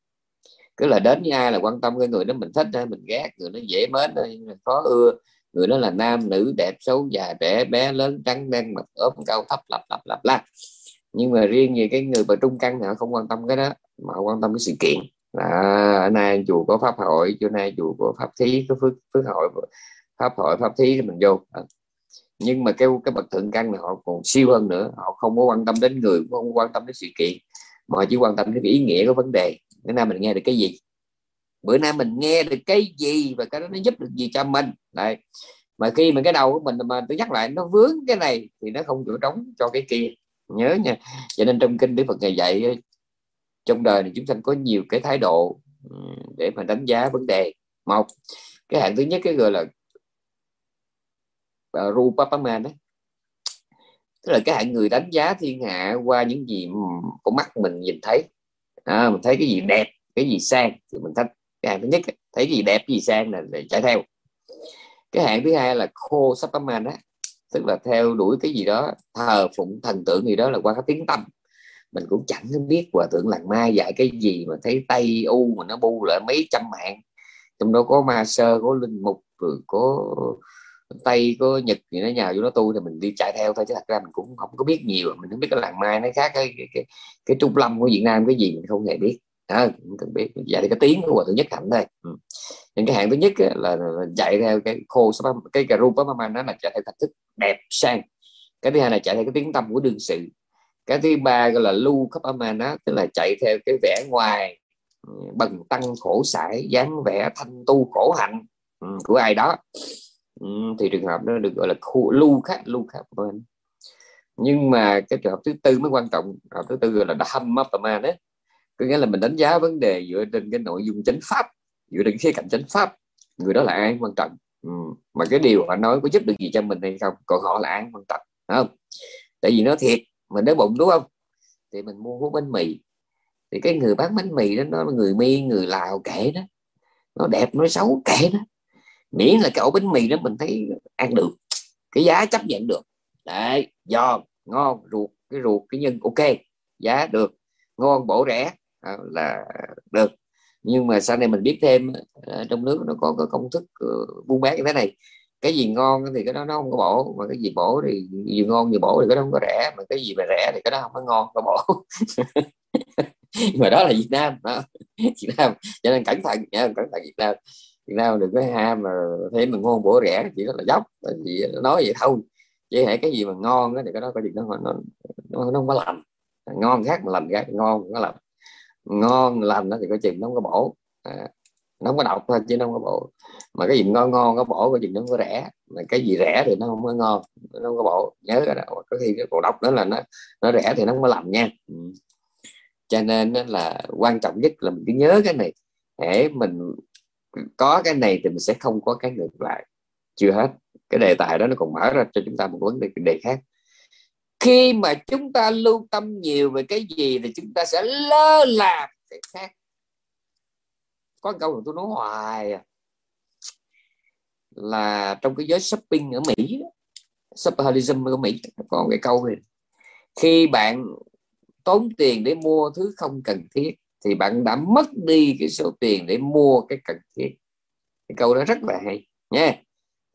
Cứ là đến với ai là quan tâm cái người đó mình thích hay mình ghét, người nó dễ mến hay khó ưa, người đó là nam nữ, đẹp xấu, già trẻ bé lớn, trắng đen mập ốm cao thấp, lặp la. Nhưng mà riêng về cái người bà trung căn họ không quan tâm cái đó, mà quan tâm cái sự kiện. Ở nay chùa có pháp hội, chỗ nay chùa có pháp thí, có phước hội, pháp hội pháp thí thì mình vô. Nhưng mà cái bậc thượng căn này họ còn siêu hơn nữa, họ không có quan tâm đến người, không quan tâm đến sự kiện, mà họ chỉ quan tâm đến cái ý nghĩa của vấn đề. Bữa nay mình nghe được cái gì, bữa nay mình nghe được cái gì, và cái đó nó giúp được gì cho mình. Đấy. Mà khi mà cái đầu của mình mà tôi nhắc lại nó vướng cái này thì nó không chỗ trống cho cái kia, nhớ nha. Cho nên trong kinh Đức Phật ngày dạy trong đời này chúng sanh có nhiều cái thái độ để mà đánh giá vấn đề. Một cái hạng thứ nhất, cái gọi là Rupapama đấy, tức là cái hạng người đánh giá thiên hạ qua những gì của mắt mình nhìn thấy. Mình thấy cái gì đẹp, cái gì sang thì mình thích. Cái hạng thứ nhất thấy cái gì đẹp, cái gì sang là chạy theo. Cái hạng thứ hai là khô sappaman á, tức là theo đuổi cái gì đó, thờ phụng thần tượng gì đó là qua cái tiếng tâm. Mình cũng chẳng biết hòa thượng Làng Ma dạy cái gì mà thấy Tây U mà nó bu lại mấy trăm mạng, trong đó có ma sơ, có linh mục, rồi có Tây, có Nhật gì nó nhào vô đó tu, thì mình đi chạy theo thôi, chứ thật ra mình cũng không có biết nhiều. Mình không biết cái Làng Mai nó khác cái Trung Lâm của Việt Nam, cái gì mình không hề biết. Cần biết dạy cái tiếng của thứ nhất hạnh đây. Những cái hạng thứ nhất là dạy theo cái khô cái Rupamama, nó là chạy theo thành thức đẹp sang. Cái thứ hai là chạy theo cái tiếng tâm của đương sự. Cái thứ ba gọi là Lukapamana, tức là chạy theo cái vẻ ngoài bần tăng khổ sải, dáng vẻ thanh tu khổ hạnh của ai đó, thì trường hợp nó được gọi là Lukapamana. Nhưng mà cái trường hợp thứ tư mới quan trọng, trường hợp thứ tư gọi là Dhammapamana đấy. Có nghĩa là mình đánh giá vấn đề dựa trên cái nội dung chánh pháp, dựa trên khía cạnh chánh pháp. Người đó là ai quan trọng, mà cái điều họ nói có giúp được gì cho mình hay không, còn họ là ai quan trọng, không? Tại vì nó thiệt, mình đói bụng đúng không? Thì mình mua hút bánh mì, thì cái người bán bánh mì đó nó là người Miên, người Lào kệ đó, nó đẹp nó xấu kệ đó, miễn là cái ổ bánh mì đó mình thấy ăn được, cái giá chấp nhận được, đấy, giòn, ngon, ruột cái nhân ok, giá được, ngon bổ rẻ là được. Nhưng mà sau này mình biết thêm trong nước nó có công thức buôn bán như thế này, cái gì ngon thì cái đó nó không có bổ, mà cái gì bổ thì gì ngon gì bổ thì cái đó không có rẻ, mà cái gì mà rẻ thì cái đó không có ngon có bổ. Nhưng mà đó là Việt Nam đó. Việt Nam cho nên cẩn thận nha, cẩn thận Việt Nam. Việt Nam đừng có ham mà thấy mình ngon bổ rẻ chỉ là dốc, tại vì nói vậy thôi. Chứ hãy cái gì mà ngon đó, thì cái đó có gì nó không có lành. Ngon khác mà lành ra ngon không có lành. Ngon lành đó thì có chừng nó không có bổ. Nó không có độc thôi chứ nó không có bổ. Mà cái gì ngon có bổ, có chừng nó không có rẻ. Mà cái gì rẻ thì nó không có ngon, nó không có bổ. Nhớ cái đó, có khi cái cổ độc đó là nó rẻ thì nó không có lành nha. Cho nên là quan trọng nhất là mình cứ nhớ cái này. Để mình có cái này thì mình sẽ không có cái ngược lại. Chưa hết, cái đề tài đó nó còn mở ra cho chúng ta một vấn đề khác. Khi mà chúng ta lưu tâm nhiều về cái gì thì chúng ta sẽ lơ là cái khác. Có câu mà tôi nói hoài là trong cái giới shopping ở Mỹ, shopaholicism ở Mỹ, còn cái câu này: khi bạn tốn tiền để mua thứ không cần thiết thì bạn đã mất đi cái số tiền để mua cái cần thiết. Cái câu đó rất là hay nha.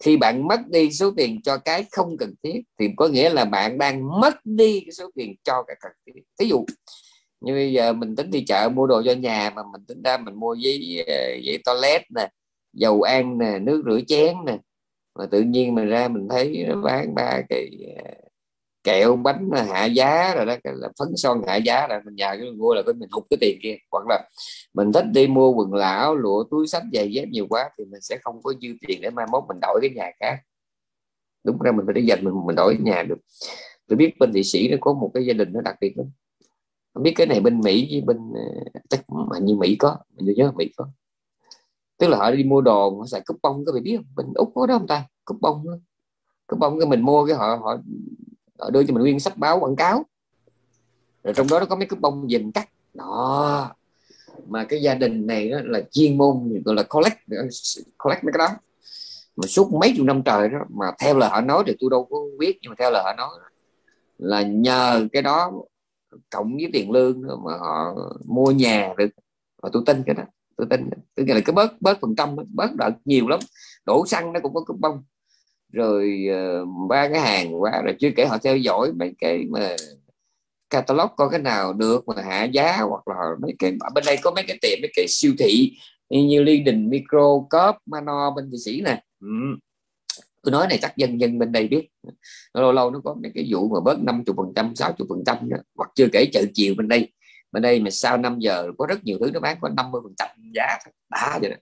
Khi bạn mất đi số tiền cho cái không cần thiết thì có nghĩa là bạn đang mất đi cái số tiền cho cái cần thiết. Thí dụ như bây giờ mình tính đi chợ mua đồ cho nhà, mà mình tính ra mình mua giấy toilet nè, dầu ăn nè, nước rửa chén nè, mà tự nhiên mình ra mình thấy nó bán ba cái kẹo bánh hạ giá rồi đó, là phấn son hạ giá rồi, mình nhà mình mua là mình hụt cái tiền kia. Hoặc là mình thích đi mua quần lão, lụa, túi xách, giày dép nhiều quá thì mình sẽ không có dư tiền để mai mốt mình đổi cái nhà khác. Đúng ra mình phải để dành mình đổi cái nhà được. Tôi biết bên Thụy Sĩ nó có một cái gia đình nó đặc biệt lắm. Không biết cái này bên Mỹ với bên chắc mà như Mỹ có, mình nhớ Mỹ có. Tức là họ đi mua đồ họ xài coupon, các bạn biết không? Bên Úc có đó không ta? Coupon cái mình mua cái họ đưa cho mình nguyên sách báo quảng cáo, rồi trong đó nó có mấy coupon dành cắt đó. Mà cái gia đình này đó là chuyên môn gọi là collect mấy cái đó mà suốt mấy chục năm trời đó. Mà theo lời họ nói thì tôi đâu có biết, nhưng mà theo lời họ nói là nhờ cái đó cộng với tiền lương đó mà họ mua nhà được. Và tôi tin cái đó, tôi nghĩ là cái bớt phần trăm, bớt đợt nhiều lắm. Đổ xăng nó cũng có coupon, rồi ba cái hàng quá, rồi chưa kể họ theo dõi mấy cái mà catalog có cái nào được mà hạ giá, hoặc là mấy cái bên đây có mấy cái tiệm, mấy cái siêu thị như Liên Đình, Micro, Coop, Manor bên Thụy Sĩ nè. Tôi nói này chắc dân bên đây biết, lâu lâu nó có mấy cái vụ mà bớt 50%, 60% đó. Hoặc chưa kể chợ chiều bên đây mà sau 5 giờ có rất nhiều thứ nó bán có 50% giá đã vậy đó.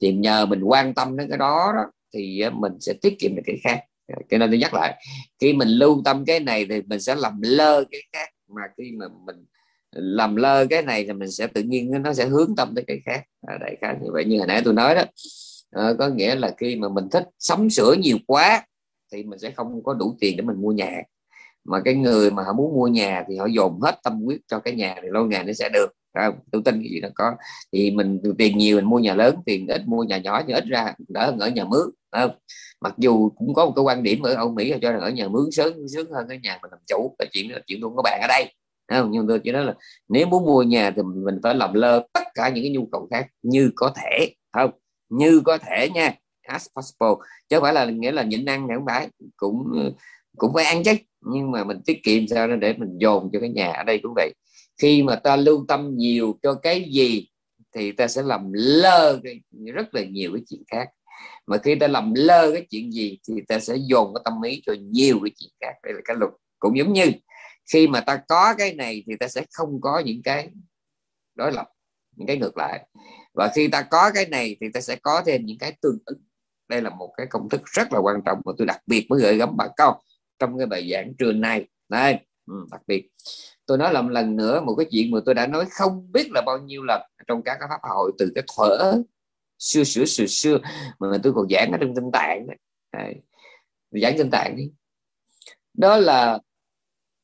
Thì nhờ mình quan tâm đến cái đó đó thì mình sẽ tiết kiệm được cái khác. Cho nên tôi nhắc lại, khi mình lưu tâm cái này thì mình sẽ làm lơ cái khác, mà khi mà mình làm lơ cái này thì mình sẽ tự nhiên nó sẽ hướng tâm tới cái khác. Đại khái như vậy, như hồi nãy tôi nói đó, có nghĩa là khi mà mình thích sắm sửa nhiều quá thì mình sẽ không có đủ tiền để mình mua nhà. Mà cái người mà họ muốn mua nhà thì họ dồn hết tâm huyết cho cái nhà thì lâu ngày nó sẽ được. Tôi tin cái gì nó có. Thì mình tiền nhiều mình mua nhà lớn, tiền ít mua nhà nhỏ, nhưng ít ra đỡ hơn ở nhà mướn. Mặc dù cũng có một cái quan điểm ở Âu Mỹ là cho rằng ở nhà mướn sướng hơn cái nhà mình làm chủ. Cái chuyện đó là chuyện luôn các bạn ở đây. Nhưng tôi chỉ nói là nếu muốn mua nhà thì mình phải làm lơ tất cả những cái nhu cầu khác như có thể, không? Như có thể nha, as possible, chứ không phải là nghĩa là nhịn ăn thì không phải, cũng phải ăn chứ, nhưng mà mình tiết kiệm sao đó để mình dồn cho cái nhà. Ở đây cũng vậy, khi mà ta lưu tâm nhiều cho cái gì thì ta sẽ làm lơ rất là nhiều cái chuyện khác. Mà khi ta làm lơ cái chuyện gì thì ta sẽ dồn cái tâm ý cho nhiều cái chuyện khác. Đây là cái luật. Cũng giống như khi mà ta có cái này thì ta sẽ không có những cái đối lập, những cái ngược lại. Và khi ta có cái này thì ta sẽ có thêm những cái tương ứng. Đây là một cái công thức rất là quan trọng mà tôi đặc biệt mới gửi gắm bà con trong cái bài giảng trưa nay. Đây, đặc biệt tôi nói làm lần nữa một cái chuyện mà tôi đã nói không biết là bao nhiêu lần trong các cái pháp hội, từ cái thuở xưa mà tôi còn giảng ở trong Kinh Tạng này. Giảng Kinh Tạng đi. Đó là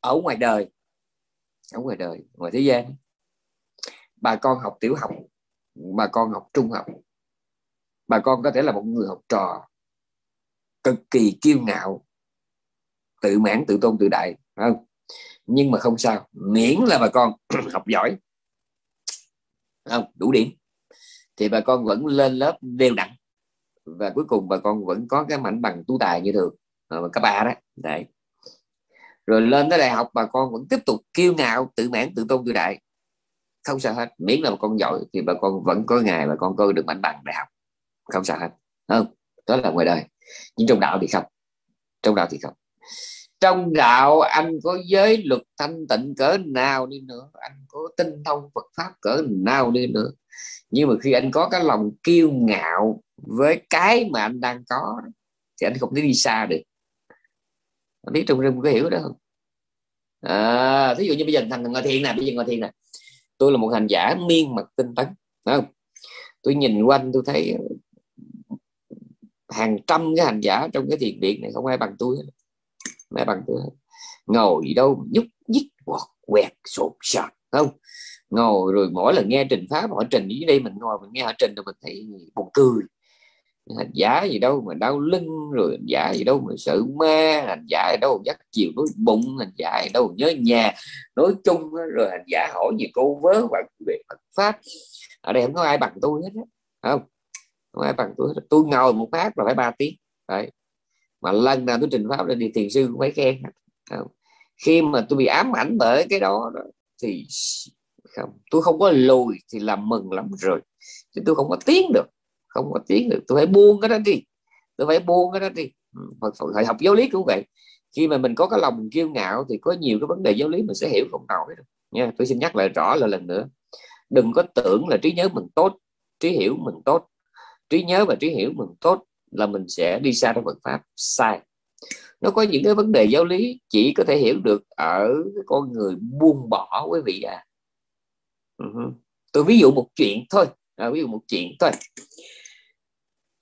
ở ngoài đời, ngoài thế gian, bà con học tiểu học, bà con học trung học, bà con có thể là một người học trò cực kỳ kiêu ngạo, tự mãn, tự tôn, tự đại, phải không? Nhưng mà không sao, miễn là bà con học giỏi, không đủ điểm thì bà con vẫn lên lớp đều đặn, và cuối cùng bà con vẫn có cái mảnh bằng tú tài như thường các bà đó. Đấy, rồi lên tới đại học bà con vẫn tiếp tục kiêu ngạo, tự mãn, tự tôn, tự đại, không sao hết, miễn là bà con giỏi thì bà con vẫn có ngày bà con coi được mảnh bằng đại học, không sao hết, không? Đó là ngoài đời. Nhưng trong đạo thì không, trong đạo thì không. Trong đạo anh có giới luật thanh tịnh cỡ nào đi nữa, anh có tinh thông Phật pháp cỡ nào đi nữa, nhưng mà khi anh có cái lòng kiêu ngạo với cái mà anh đang có thì anh không thể đi xa được. Anh biết trong rừng có hiểu đó không? À, thí dụ như bây giờ thằng Ngồi Thiện nè, bây giờ Ngồi Thiện nè, tôi là một hành giả miên mật tinh tấn, phải không? Tôi nhìn quanh tôi thấy hàng trăm cái hành giả trong cái thiền viện này không ai bằng tôi hết. Mẹ bằng tôi ngồi đâu nhúc nhích quạt quẹt sột sạt, không? Ngồi rồi mỗi lần nghe trình pháp họ trình dưới đây, mình ngồi mình nghe họ trình rồi mình thấy buồn cười. Hành giả gì đâu mà đau lưng, rồi hành giả gì đâu mà sợ ma, hành giả gì đâu dắt chiều nỗi bụng, hành giả gì đâu nhớ nhà nói chung, rồi hành giả hỏi gì cô vớ vẩn về Phật pháp. Ở đây không có ai bằng tôi hết, không? Không ai bằng tôi hết. Tôi ngồi một phát là phải 3 tiếng. Đấy. Mà lần nào tôi trình pháp lên thì thiền sư cũng phải khen. Không. Khi mà tôi bị ám ảnh bởi cái đó, thì không, tôi không có lùi thì là mừng lắm rồi, chứ tôi không có tiến được, không có tiến được. Tôi phải buông cái đó đi, tôi phải buông cái đó đi. Phải học giáo lý cũng vậy. Khi mà mình có cái lòng kiêu ngạo thì có nhiều cái vấn đề giáo lý mình sẽ hiểu không nổi đâu nha. Tôi xin nhắc lại rõ là lần nữa, đừng có tưởng là trí nhớ mình tốt, trí hiểu mình tốt, trí nhớ và trí hiểu mình tốt là mình sẽ đi xa trong Phật pháp. Sai. Nó có những cái vấn đề giáo lý chỉ có thể hiểu được ở con người buông bỏ, quý vị à. Tôi ví dụ một chuyện thôi, ví dụ một chuyện thôi.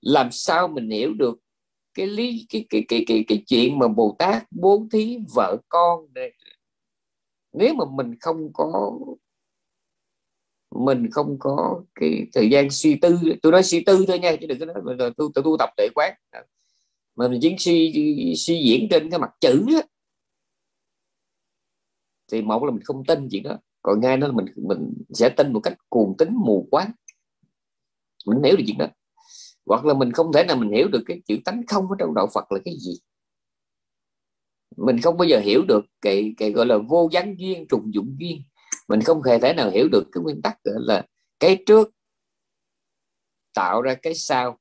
Làm sao mình hiểu được cái lý cái chuyện mà Bồ Tát bố thí vợ con này, nếu mà mình không có cái thời gian suy tư. Tôi nói suy tư thôi nha, chứ đừng có nói là tôi tu tập để quán, mà mình chỉ suy diễn trên cái mặt chữ đó. Thì một là mình không tin chuyện đó, còn ngay đó là mình sẽ tin một cách cuồng tín mù quáng, mình hiểu được chuyện đó. Hoặc là mình không thể nào mình hiểu được cái chữ tánh không ở trong đạo Phật là cái gì. Mình không bao giờ hiểu được cái gọi là vô gián duyên, trùng dụng duyên. Mình không hề thể nào hiểu được cái nguyên tắc là cái trước tạo ra cái sau.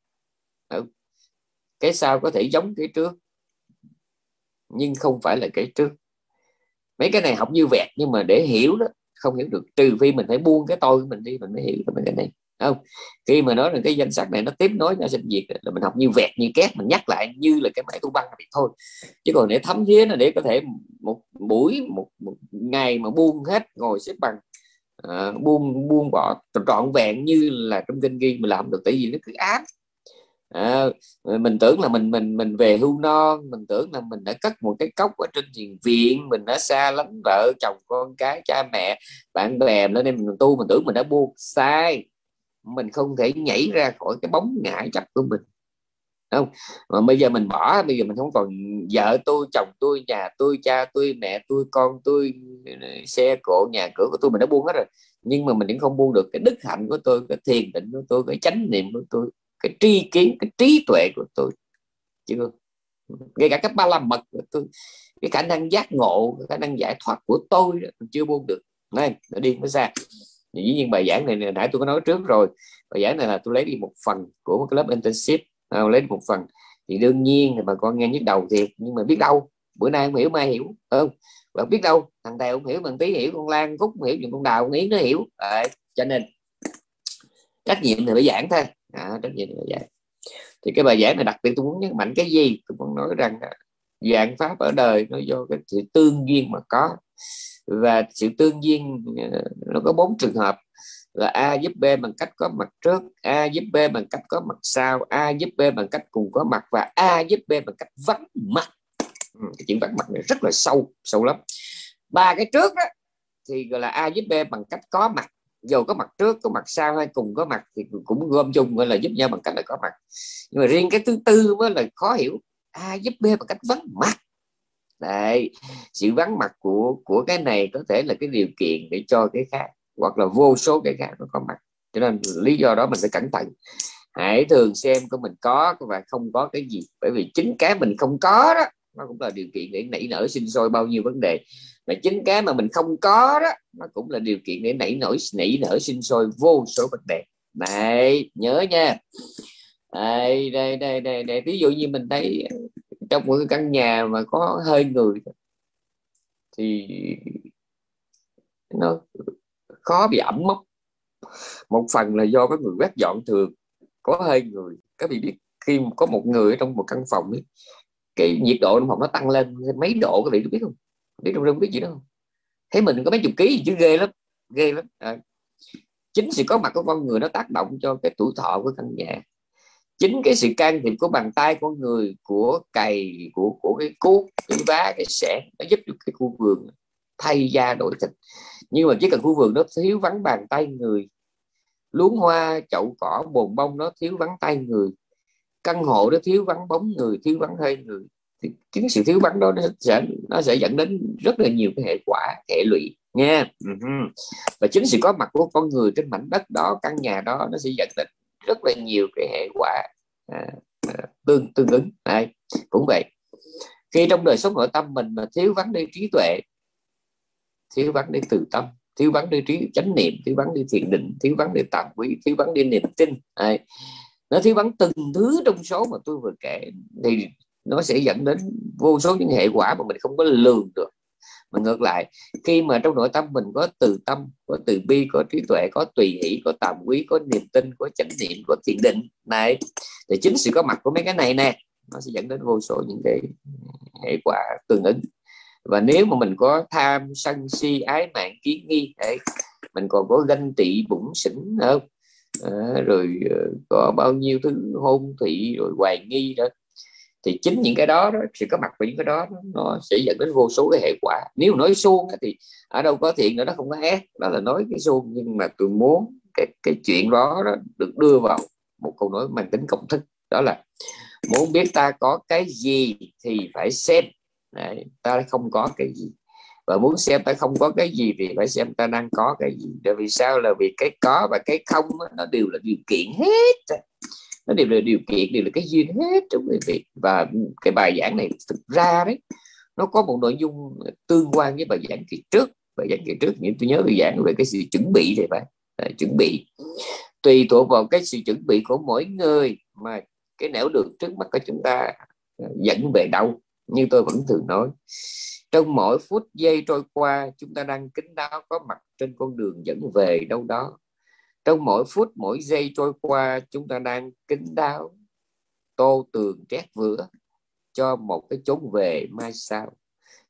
Cái sau có thể giống cái trước nhưng không phải là cái trước. Mấy cái này học như vẹt, nhưng mà để hiểu đó không hiểu được, trừ phi mình phải buông cái tôi của mình đi, mình mới hiểu cái này, không? Khi mà nói là cái danh sách này nó tiếp nối nhau sinh diệt là mình học như vẹt như két, mình nhắc lại như là cái máy thu băng thì thôi. Chứ còn để thấm thía là để có thể một buổi một ngày mà buông hết, ngồi xếp bằng buông bỏ trọn vẹn như là trong kinh ghi mình làm được, tại vì nó cứ áp. Mình tưởng là mình về hưu non, mình tưởng là mình đã cất một cái cốc ở trên thiền viện, mình đã xa lánh vợ chồng con cái, cha mẹ, bạn bè, nên mình tu mình tưởng mình đã buông. Sai. Mình không thể nhảy ra khỏi cái bóng ngã chấp của mình, không? Mà bây giờ mình bỏ, bây giờ mình không còn vợ tôi, chồng tôi, nhà tôi, cha tôi, mẹ tôi, con tôi, xe cộ, nhà cửa của tôi, mình đã buông hết rồi. Nhưng mà mình cũng không buông được cái đức hạnh của tôi, cái thiền định của tôi, cái chánh niệm của tôi, cái tri kiến, cái trí tuệ của tôi, chưa? Ngay cả cái ba la mật của tôi, cái khả năng giác ngộ, cái khả năng giải thoát của tôi mình chưa buông được. Nên nó đi nó xa. Dĩ nhiên bài giảng này nãy tôi có nói trước rồi, bài giảng này là tôi lấy đi một phần của một cái lớp intensive, lấy đi một phần thì đương nhiên thì bà con nghe nhức đầu thiệt, nhưng mà biết đâu bữa nay không hiểu mai hiểu, không? Và biết đâu thằng Tèo cũng hiểu, thằng Tí hiểu, con Lan Phúc hiểu, con Đào, con Yến nó hiểu. Cho nên trách nhiệm thì phải giảng thôi, trách nhiệm phải giảng. Thì cái bài giảng này đặc biệt tôi muốn nhấn mạnh cái gì, tôi muốn nói rằng giảng pháp ở đời nó do cái sự tương duyên mà có. Và sự tương duyên nó có 4 trường hợp là A giúp B bằng cách có mặt trước, A giúp B bằng cách có mặt sau, A giúp B bằng cách cùng có mặt, và A giúp B bằng cách vắng mặt. Cái chuyện vắng mặt này rất là sâu, sâu lắm. 3 cái trước đó thì gọi là A giúp B bằng cách có mặt, dù có mặt trước, có mặt sau hay cùng có mặt thì cũng gom chung gọi là giúp nhau bằng cách là có mặt. Nhưng mà riêng cái thứ tư mới là khó hiểu, A giúp B bằng cách vắng mặt. Đấy, sự vắng mặt của cái này có thể là cái điều kiện để cho cái khác, hoặc là vô số cái khác nó có mặt. Cho nên lý do đó mình phải cẩn thận, hãy thường xem của mình có và không có cái gì, bởi vì chính cái mình không có đó nó cũng là điều kiện để nảy nở sinh sôi bao nhiêu vấn đề. Và chính cái mà mình không có đó, nó cũng là điều kiện để nảy nở sinh sôi vô số vấn đề này, nhớ nha. Đây, ví dụ như mình thấy trong một cái căn nhà mà có hơi người thì nó khó bị ẩm mốc, một phần là do các người quét dọn thường có hơi người. Các vị biết khi có một người trong một căn phòng ấy, cái nhiệt độ trong phòng nó tăng lên mấy độ, các vị có biết không? Biết trong rừng biết gì đâu, thấy mình có mấy chục ký chứ ghê lắm. Chính sự có mặt của con người nó tác động cho cái tuổi thọ của căn nhà, chính cái sự can thiệp của bàn tay, của người, của cày, của cái cuốc, cái vá, cái xẻ, nó giúp được cái khu vườn thay da đổi thịt. Nhưng mà chỉ cần khu vườn nó thiếu vắng bàn tay người, luống hoa, chậu cỏ, bồn bông nó thiếu vắng tay người, căn hộ nó thiếu vắng bóng người, thiếu vắng hơi người, thì chính sự thiếu vắng đó nó sẽ dẫn đến rất là nhiều cái hệ quả, hệ lụy nha. Và chính sự có mặt của con người trên mảnh đất đó, căn nhà đó, nó sẽ dẫn đến rất là nhiều cái hệ quả tương ứng. Đây, cũng vậy, khi trong đời sống nội tâm mình mà thiếu vắng đi trí tuệ, thiếu vắng đi từ tâm, thiếu vắng đi trí chánh niệm, thiếu vắng đi thiền định, thiếu vắng đi tạm quý, thiếu vắng đi niềm tin, đây, nó thiếu vắng từng thứ trong số mà tôi vừa kể, thì nó sẽ dẫn đến vô số những hệ quả mà mình không có lường được. Mà ngược lại, khi mà trong nội tâm mình có từ tâm, có từ bi, có trí tuệ, có tùy hỷ, có tàm quý, có niềm tin, có chánh niệm, có thiền định này, thì chính sự có mặt của mấy cái này nè, nó sẽ dẫn đến vô số những cái hệ quả tương ứng. Và nếu mà mình có tham, sân, si, ái, mạng, kiến, nghi, mình còn có ganh tị, bủn xỉn không? Rồi có bao nhiêu thứ hôn thủy, rồi hoài nghi đó, thì chính những cái đó, sự có mặt của những cái đó nó sẽ dẫn đến vô số cái hệ quả. Nếu nói suông thì ở đâu có thiện nữa, nó không có ác, đó là nói cái suông. Nhưng mà tôi muốn cái chuyện đó, đó được đưa vào một câu nói mang tính công thức, đó là muốn biết ta có cái gì thì phải xem ta không có cái gì, và muốn xem ta không có cái gì thì phải xem ta đang có cái gì. Tại vì sao? Là vì cái có và cái không nó đều là điều kiện hết, nó đều là điều kiện, đều là cái duyên hết trong quý vị. Và cái bài giảng này thực ra đấy, nó có một nội dung tương quan với bài giảng kỳ trước. Bài giảng kỳ trước nhưng tôi nhớ bài giảng về cái sự chuẩn bị này, bạn chuẩn bị tùy thuộc vào cái sự chuẩn bị của mỗi người mà cái nẻo đường trước mắt của chúng ta dẫn về đâu. Như tôi vẫn thường nói, trong mỗi phút giây trôi qua, chúng ta đang kín đáo có mặt trên con đường dẫn về đâu đó. Trong mỗi phút, mỗi giây trôi qua, chúng ta đang kín đáo tô tường trét vữa cho một cái chốn về mai sau.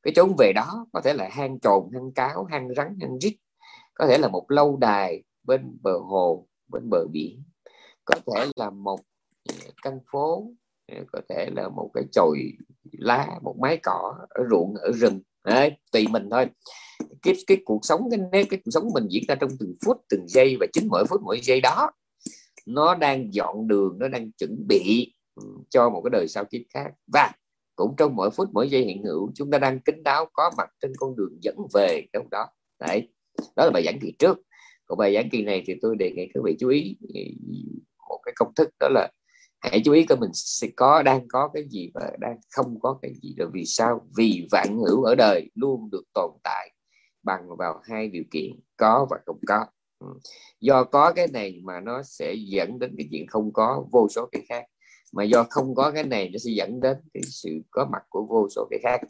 Cái chốn về đó có thể là hang trồn, hang cáo, hang rắn, hang rít, có thể là một lâu đài bên bờ hồ, bên bờ biển, có thể là một căn phố, có thể là một cái chồi lá, một mái cỏ ở ruộng, ở rừng. Đấy, tùy mình thôi. Cái cuộc sống, cái cuộc sống mình diễn ra trong từng phút từng giây, và chính mỗi phút mỗi giây đó nó đang dọn đường, nó đang chuẩn bị cho một cái đời sau kiếp khác. Và cũng trong mỗi phút mỗi giây hiện hữu, chúng ta đang kín đáo có mặt trên con đường dẫn về đâu đó. Đấy, đó là bài giảng kỳ trước. Còn bài giảng kỳ này thì tôi đề nghị các vị chú ý một cái công thức, đó là hãy chú ý coi mình sẽ đang có cái gì và đang không có cái gì. Rồi vì sao? Vì vạn hữu ở đời luôn được tồn tại bằng vào hai điều kiện có và không có. Do có cái này mà nó sẽ dẫn đến cái chuyện không có vô số cái khác, mà do không có cái này nó sẽ dẫn đến cái sự có mặt của vô số cái khác.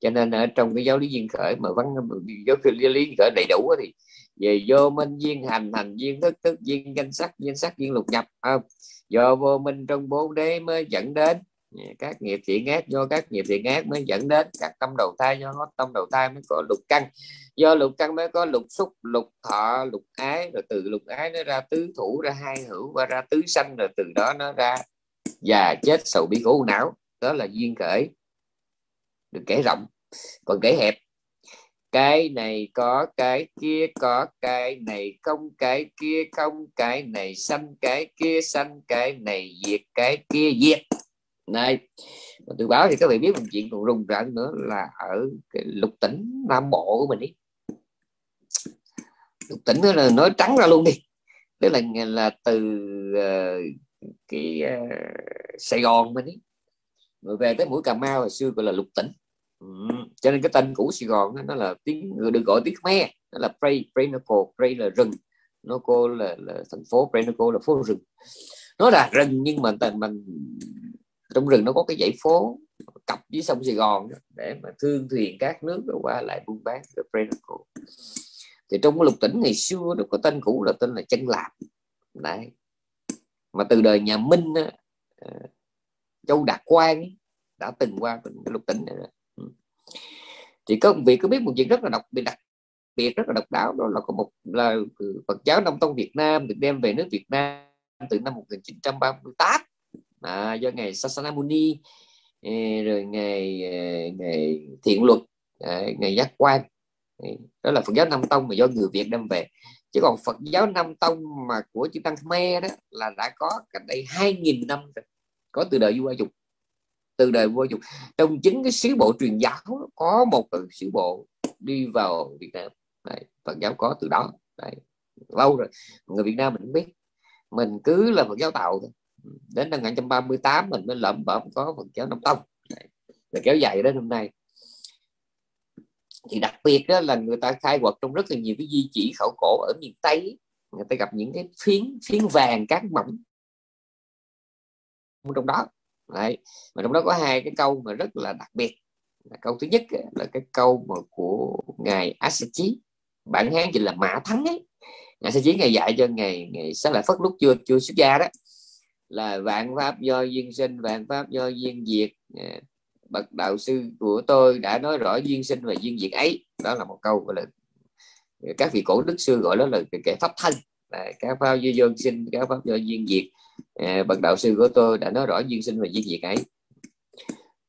Cho nên ở trong cái giáo lý duyên khởi mà giáo lý duyên khởi đầy đủ thì về vô minh duyên hành, hành duyên thức, thức duyên danh sắc, danh sắc duyên lục nhập. Do vô minh trong bốn đế mới dẫn đến các nghiệp thiện ác, do các nghiệp thiện ác mới dẫn đến các tâm đầu thai, do tâm đầu thai mới có lục căn, do lục căn mới có lục xúc, lục thọ, lục ái, rồi từ lục ái nó ra tứ thủ, ra hai hữu và ra tứ sanh, rồi từ đó nó ra già chết sầu bi khổ não. Đó là duyên khởi được kể rộng. Còn kể hẹp, cái này có cái kia, có cái này không cái kia không, cái này sanh cái kia sanh, cái này diệt cái kia diệt. Này, tôi báo thì các vị biết một chuyện còn rùng rợn nữa là ở cái lục tỉnh Nam Bộ của mình ấy. Lục tỉnh đó là nói trắng ra luôn đi, tức là từ Sài Gòn mình ấy, rồi về tới mũi Cà Mau hồi xưa gọi là lục tỉnh. Cho nên cái tên cũ Sài Gòn nó là tiếng người được gọi tiếng Khmer, nó là Prey, Prenaco, Prey là rừng, Naco là thành phố, Prenaco là phố rừng. Nó là rừng nhưng mà mình trong rừng nó có cái dãy phố cặp với sông Sài Gòn để mà thương thuyền các nước qua lại buôn bán. Prenaco thì trong cái lục tỉnh ngày xưa được có tên cũ là tên là Chân Lạp đấy, mà từ đời nhà Minh Châu Đạt Quang đã từng qua lục tỉnh này. Thì có một vị có biết một chuyện rất là đặc biệt rất là độc đáo, đó là có một là Phật giáo Đông Tông Việt Nam được đem về nước Việt Nam từ năm 1938 do ngài Sasanamuni rồi ngài Thiện Luật, ngài Giác Quan. Đó là Phật giáo Nam Tông mà do người Việt đem về. Chứ còn Phật giáo Nam Tông mà của chữ Tăng Khmer đó là đã có cách đây 2000 năm rồi, có từ đời vua Dục. Từ đời vua Dục trong chính cái sứ bộ truyền giáo có một sứ bộ đi vào Việt Nam. Đấy, Phật giáo có từ đó. Đấy, lâu rồi người Việt Nam mình cũng biết, mình cứ là Phật giáo Tàu thôi. Đến năm 1938 mình mới lẩm bẩm có Phật giáo Nam Tông. Đấy, là kéo dài đến hôm nay. Thì đặc biệt đó là người ta khai quật trong rất là nhiều cái di chỉ khảo cổ ở miền Tây, người ta gặp những cái phiến vàng cát mỏng trong đó. Đấy, mà trong đó có hai cái câu mà rất là đặc biệt. Câu thứ nhất là cái câu mà của ngài Asachi, bản Hán chỉ là Mã Thắng ấy. Ngài Asachi ngài dạy cho ngài Xá Lợi Phất lúc chưa xuất gia đó là vạn pháp do duyên sinh, vạn pháp do duyên diệt. Bậc đạo sư của tôi đã nói rõ duyên sinh và duyên diệt ấy. Đó là một câu gọi là các vị cổ đức xưa gọi đó là kẻ pháp thân, các pháp do duyên sinh, các pháp do duyên diệt. Bậc đạo sư của tôi đã nói rõ duyên sinh và duyên diệt ấy.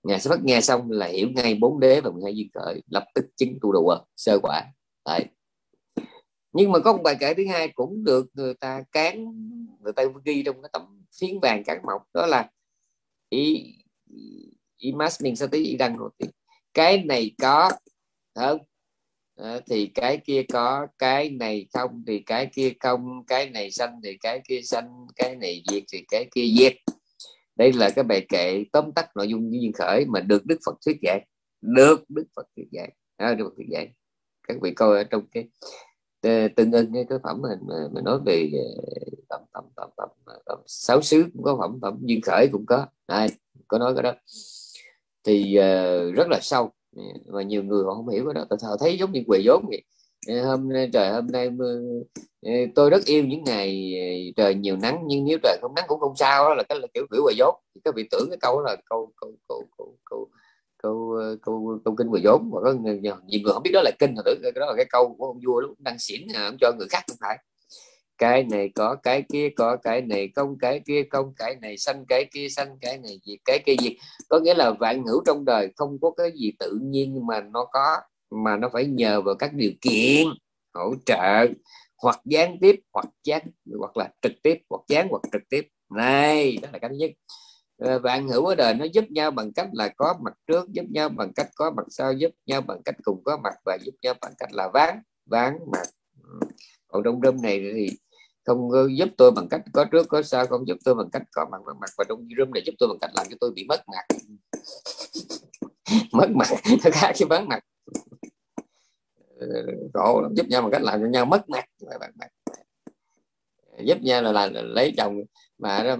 Ngài Sẽ Phát nghe xong là hiểu ngay bốn đế và 12 duyên khởi, lập tức chứng tu đùa sơ quả. Đấy. Nhưng mà có một bài kể thứ hai cũng được người ta ghi trong cái tấm phiến vàng cát mộc, đó là Imas mình sao tí đăng rồi, cái này có không thì cái kia có, cái này không thì cái kia không, cái này xanh thì cái kia xanh, cái này diệt thì cái kia diệt. Đây là cái bài kệ tóm tắt nội dung duyên khởi mà được Đức Phật thuyết dạy, Đức Phật thuyết dạy. Các vị coi ở trong cái tương ưng cái phẩm mình nói về tầm sáu xứ cũng có phẩm duyên khởi cũng có. Đây, có nói cái đó thì rất là sâu mà nhiều người họ không hiểu cái đó. Tôi thấy giống như quỳ vốn vậy. Hôm nay tôi rất yêu những ngày trời nhiều nắng, nhưng nếu trời không nắng cũng không sao. Đó là cái kiểu quỳ vốn. Các vị tưởng cái câu là câu kinh quỳ vốn, mà có nhiều người không biết đó là kinh, họ tưởng cái đó là cái câu của ông vua lúc đăng xỉn không cho người khác. Không phải, cái này có, cái kia có, cái này không, cái kia không, cái này xanh, cái kia xanh, cái này diệt, cái kia diệt. Có nghĩa là vạn hữu trong đời không có cái gì tự nhiên mà nó có, mà nó phải nhờ vào các điều kiện hỗ trợ, hoặc gián tiếp hoặc là trực tiếp, hoặc trực tiếp. Này, đó là cái thứ nhất. Vạn hữu ở đời nó giúp nhau bằng cách là có mặt trước, giúp nhau bằng cách có mặt sau, giúp nhau bằng cách cùng có mặt, và giúp nhau bằng cách là ván mặt. Còn trong rơm này thì không giúp tôi bằng cách có trước có sau, không giúp tôi bằng cách có mặt, và trong rơm này giúp tôi bằng cách làm cho tôi bị mất mặt. Mất mặt khác chứ ván mặt rổ lắm. Giúp nhau bằng cách làm cho nhau mất mặt. Giúp nhau là lấy chồng mà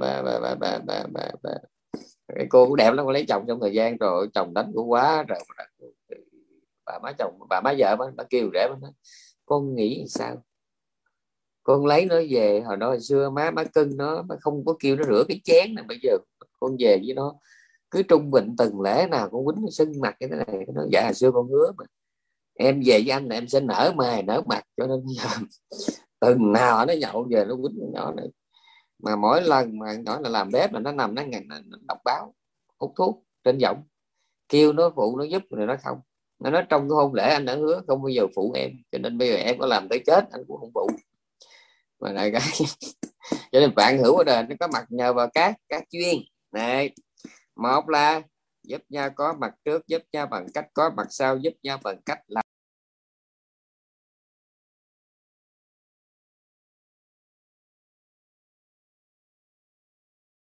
cô cũng đẹp lắm, lấy chồng trong thời gian rồi chồng đánh cũng quá rồi, bà má vợ bà kêu rẻ bà nói, con nghĩ sao con lấy nó về, hồi xưa má cưng nó, má không có kêu nó rửa cái chén này, bây giờ con về với nó cứ trung bình từng lễ nào con quýnh nó sưng mặt cái này. Nó dạ hồi xưa con hứa mà em về với anh là em sẽ nở mày nở mặt, cho nên từng nào nó nhậu về nó quýnh nhỏ này. Mà mỗi lần mà nó là làm bếp là nó nằm nó đọc báo, hút thuốc trên giọng, kêu nó phụ nó giúp rồi nó không. Nó nói trong cái hôn lễ anh đã hứa không bao giờ phụ em, cho nên bây giờ em có làm tới chết anh cũng không phụ. Mà lại cái cho nên vạn hữu ở đời nó có mặt nhờ vào các duyên này. Một là giúp nhau có mặt trước, giúp nhau bằng cách có mặt sau, giúp nhau bằng cách là